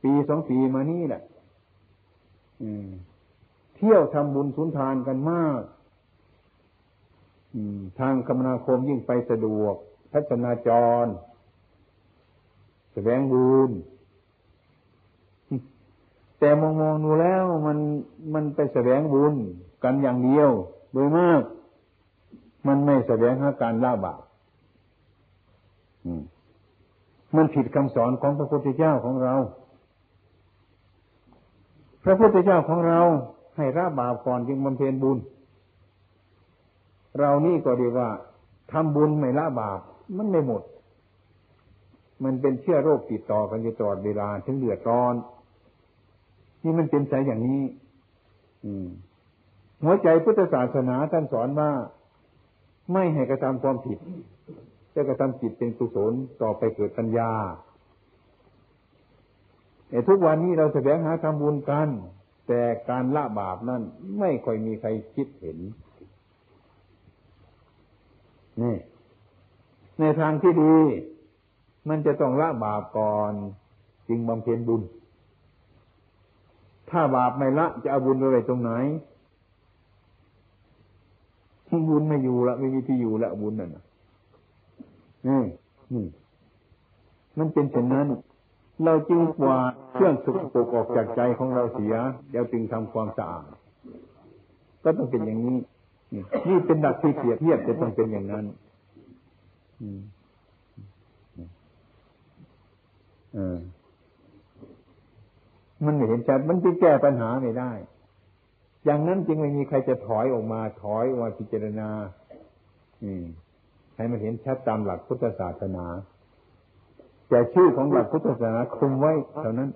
ปีสองปีมานี่แหละเที่ยวทำบุญสุนทานกันมากทางคมนาคมยิ่งไปสะดวกทัศนาจร แสดงบุญแต่มองๆดูแล้วมันมันไปแสดงบุญกันอย่างเดียวโดยมากมันไม่แสดงหาการละบาปมันผิดคำสอนของพระพุทธเจ้าของเราพระพุทธเจ้าของเราให้ละบาปก่อนจึงบำเพ็ญบุญเรานี่ก็ดีว่าทำบุญไม่ละบาปมันไม่หมดมันเป็นเชื้อโรคติดต่อกันอยู่ตลอดเวลาถึงเดือดร้อนนี่มันเป็นสายอย่างนี้หัวใจพุทธศาสนาท่านสอนว่าไม่ให้กระทำความผิดแต่กระทำจิตเป็นกุศลต่อไปเกิดปัญญาแต่ทุกวันนี้เราแสวงหาทำบุญกันแต่การละบาปนั่นไม่ค่อยมีใครคิดเห็นนี่ในทางที่ดีมันจะต้องละบาปก่อนจึงบำเพ็ญบุญถ้าบาปไม่ละจะเอาบุญไปไว้ตรงไหนบุญไม่อยู่ละไม่มีที่อยู่ละบุญนั่นนะนี่นี่มันเป็นเช่นนั้นเราจึงกวาดเครื่องสกปรกออกจากใจของเราเสียแล้วจึงทำความสะอาดก็ต้องเป็นอย่างนี้นี่เป็นหลักที่เปรียบเทียบจะต้องเป็นอย่างนั้นมันเห็นชัดมันจึงแก้ปัญหาไม่ได้อย่างนั้นจึงไม่มีใครจะถอยออกมาถอยออกมาพิจารณาให้มันเห็นชัดตามหลักพุทธศาสนาแต่ชื่อของหลักพุทธศาสนาคุมไว้เท่านั้น